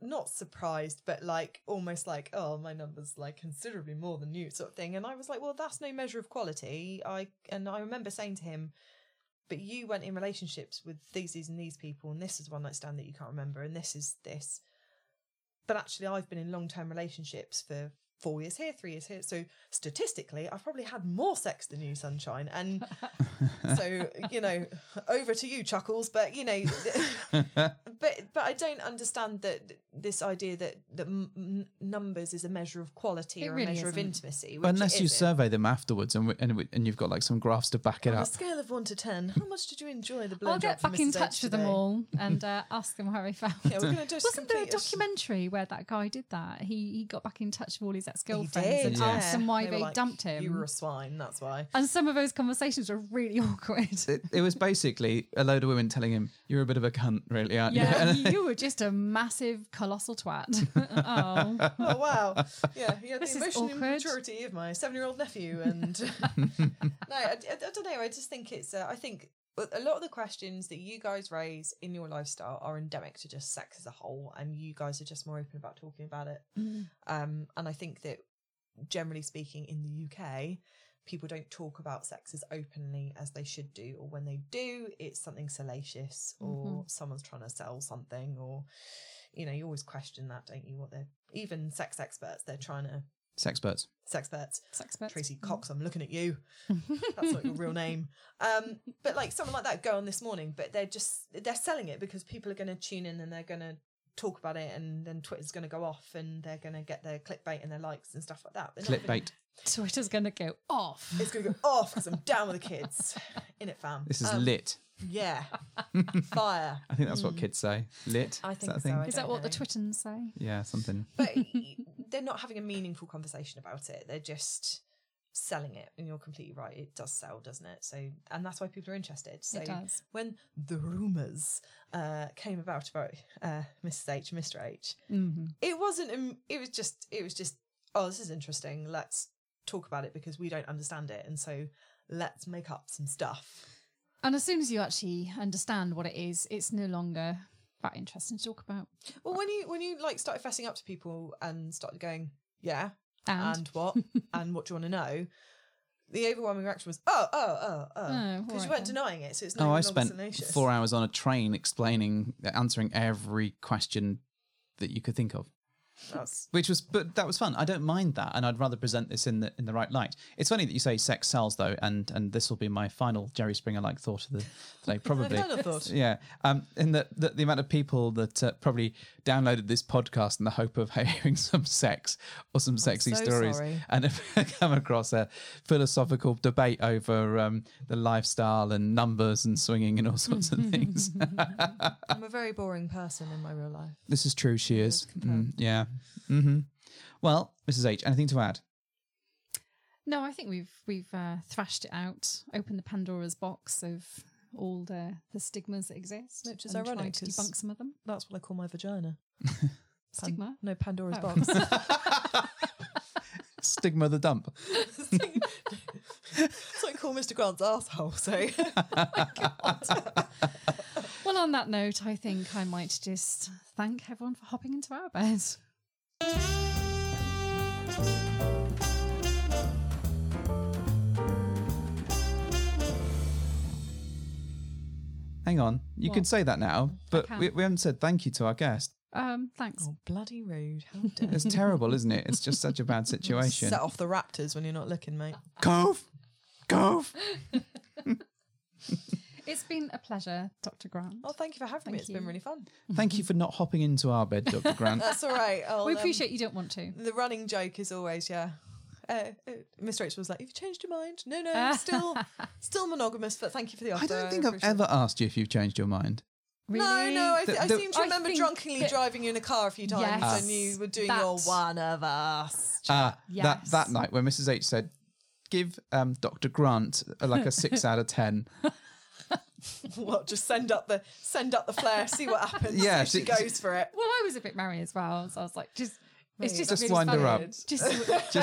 not surprised, but like almost like, oh, my number's like considerably more than you sort of thing. And I was like, well, that's no measure of quality. I remember saying to him, but you went in relationships with these and these people, and this is one night stand that you can't remember, and this is this. But actually, I've been in long-term relationships for 4 years here, 3 years here. So statistically, I've probably had more sex than you, Sunshine. And so, you know, over to you, Chuckles. But, you know, but I don't understand that this idea that numbers is a measure of quality or really a measure of intimacy. But unless you survey them afterwards and you've got like some graphs to back it up. On a scale of 1 to 10, how much did you enjoy the blowjob? I'll get back in touch with them all and ask them how he felt. Yeah, we're gonna just Wasn't there a documentary where that guy did that? He got back in touch with all his ex-girlfriends and asked them why they dumped him. You were a swine, that's why. And some of those conversations were really awkward. It was basically a load of women telling him, you're a bit of a cunt, really, aren't you? Yeah, you were just a massive, colossal twat. Oh, wow. Yeah, he had the emotional immaturity of my 7-year-old nephew. And no, I don't know. I just think it's, I think a lot of the questions that you guys raise in your lifestyle are endemic to just sex as a whole, and you guys are just more open about talking about it. And I think that generally speaking in the UK, people don't talk about sex as openly as they should do, or when they do, it's something salacious or someone's trying to sell something, or, you know, you always question that, don't you? What they're even sex experts, they're trying to Sexperts. Tracy Cox, I'm looking at you. That's not your real name. But like someone like that go on This Morning, but they're selling it because people are going to tune in and they're going to talk about it, and then Twitter's going to go off and they're going to get their clickbait and their likes and stuff like that. Clickbait. Twitter's going to go off. It's going to go off because I'm down with the kids. In it, fam. This is lit. Yeah. Fire. I think that's what kids say. Lit. I think so. Is that what the Twittons say? Yeah, something. But they're not having a meaningful conversation about it. They're just selling it. And you're completely right. It does sell, doesn't it? So, and that's why people are interested. So it does. When the rumours came about Mrs H, Mr H, it wasn't, it was just, oh, this is interesting. Let's talk about it because we don't understand it. And so let's make up some stuff. And as soon as you actually understand what it is, it's no longer that interesting to talk about. Well, when you like started fessing up to people and started going, yeah, and what? And what do you want to know? The overwhelming reaction was, oh. Because you weren't denying it, so it's no longer salacious. I spent 4 hours on a train answering every question that you could think of. But that was fun. I don't mind that, and I'd rather present this in the right light. It's funny that you say sex sells, though, and this will be my final Jerry Springer like thought of the day, probably. Yeah, in that the amount of people that probably downloaded this podcast in the hope of hearing some sex or some sexy stories, and have come across a philosophical debate over the lifestyle and numbers and swinging and all sorts of things. I'm a very boring person in my real life. This is true. She is. Yeah. Well, Mrs H, anything to add? No, I think we've thrashed it out, opened the Pandora's box of all the stigmas that exist, which is ironic to debunk some of them. That's what I call my vagina. Stigma? No, Pandora's box. Stigma the dump. It's like call Mr Grant's arsehole. So. Oh my God. Well, on that note, I think I might just thank everyone for hopping into our bed. Hang on, you can say that now, but we haven't said thank you to our guest. Thanks. Oh, bloody rude. How dare you. It's terrible, isn't it? It's just such a bad situation. Set off the raptors when you're not looking, mate. Cove. It's been a pleasure, Dr. Grant. Oh, thank you for having me. It's been really fun. Thank you for not hopping into our bed, Dr. Grant. That's all right. We appreciate you don't want to. The running joke is always, Mr. H was like, have you changed your mind? No, still monogamous, but thank you for the offer. I don't think I've ever asked you if you've changed your mind. Really? No, I seem to remember drunkenly driving you in a car a few times and you were doing your one of us. That night when Mrs. H said, give Dr. Grant like a 6 out of 10. What? Just send up the flare, see what happens. Yeah, she goes for it. Well, I was a bit merry as well, so I was like, just It's just really wind her up. And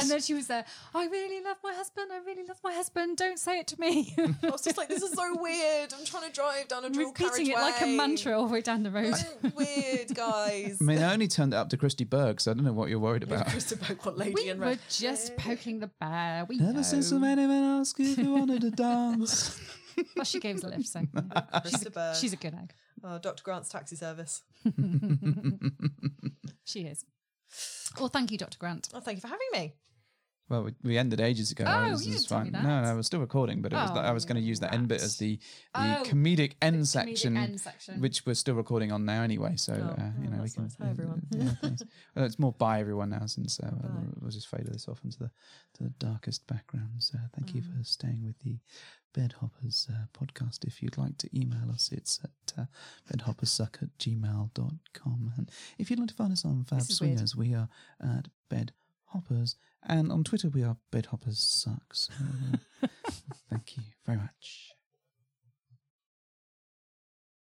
then she was there, I really love my husband. I really love my husband. Don't say it to me. I was just like, this is so weird. I'm trying to drive down a dual carriageway. Repeating it like a mantra all the way down the road. Weird, guys. I mean, I only turned it up to Christy Berg, so I don't know what you're worried about. Christy Berg, what lady we in red? We were just poking the bear. We never know. Since the man asked if you wanted to dance. Well, she gave us a lip sync. She's a good egg. Oh, Dr. Grant's taxi service. She is. Well, thank you, Dr. Grant. Oh, thank you for having me. Well, we ended ages ago. Oh, you didn't tell me that. No, I was still recording, but it was I was going to use that end bit as the comedic end section, which we're still recording on now anyway. So, we can. Hi, everyone. Well, it's more bye everyone now, since we'll just fade this off into the darkest backgrounds. Thank you for staying with the Bed Hoppers podcast. If you'd like to email us, it's at bedhoppersuck@gmail.com. And if you'd like to find us on Fab Swingers, we are at Bed Hoppers. And on Twitter, we are Bed Hoppers Sucks.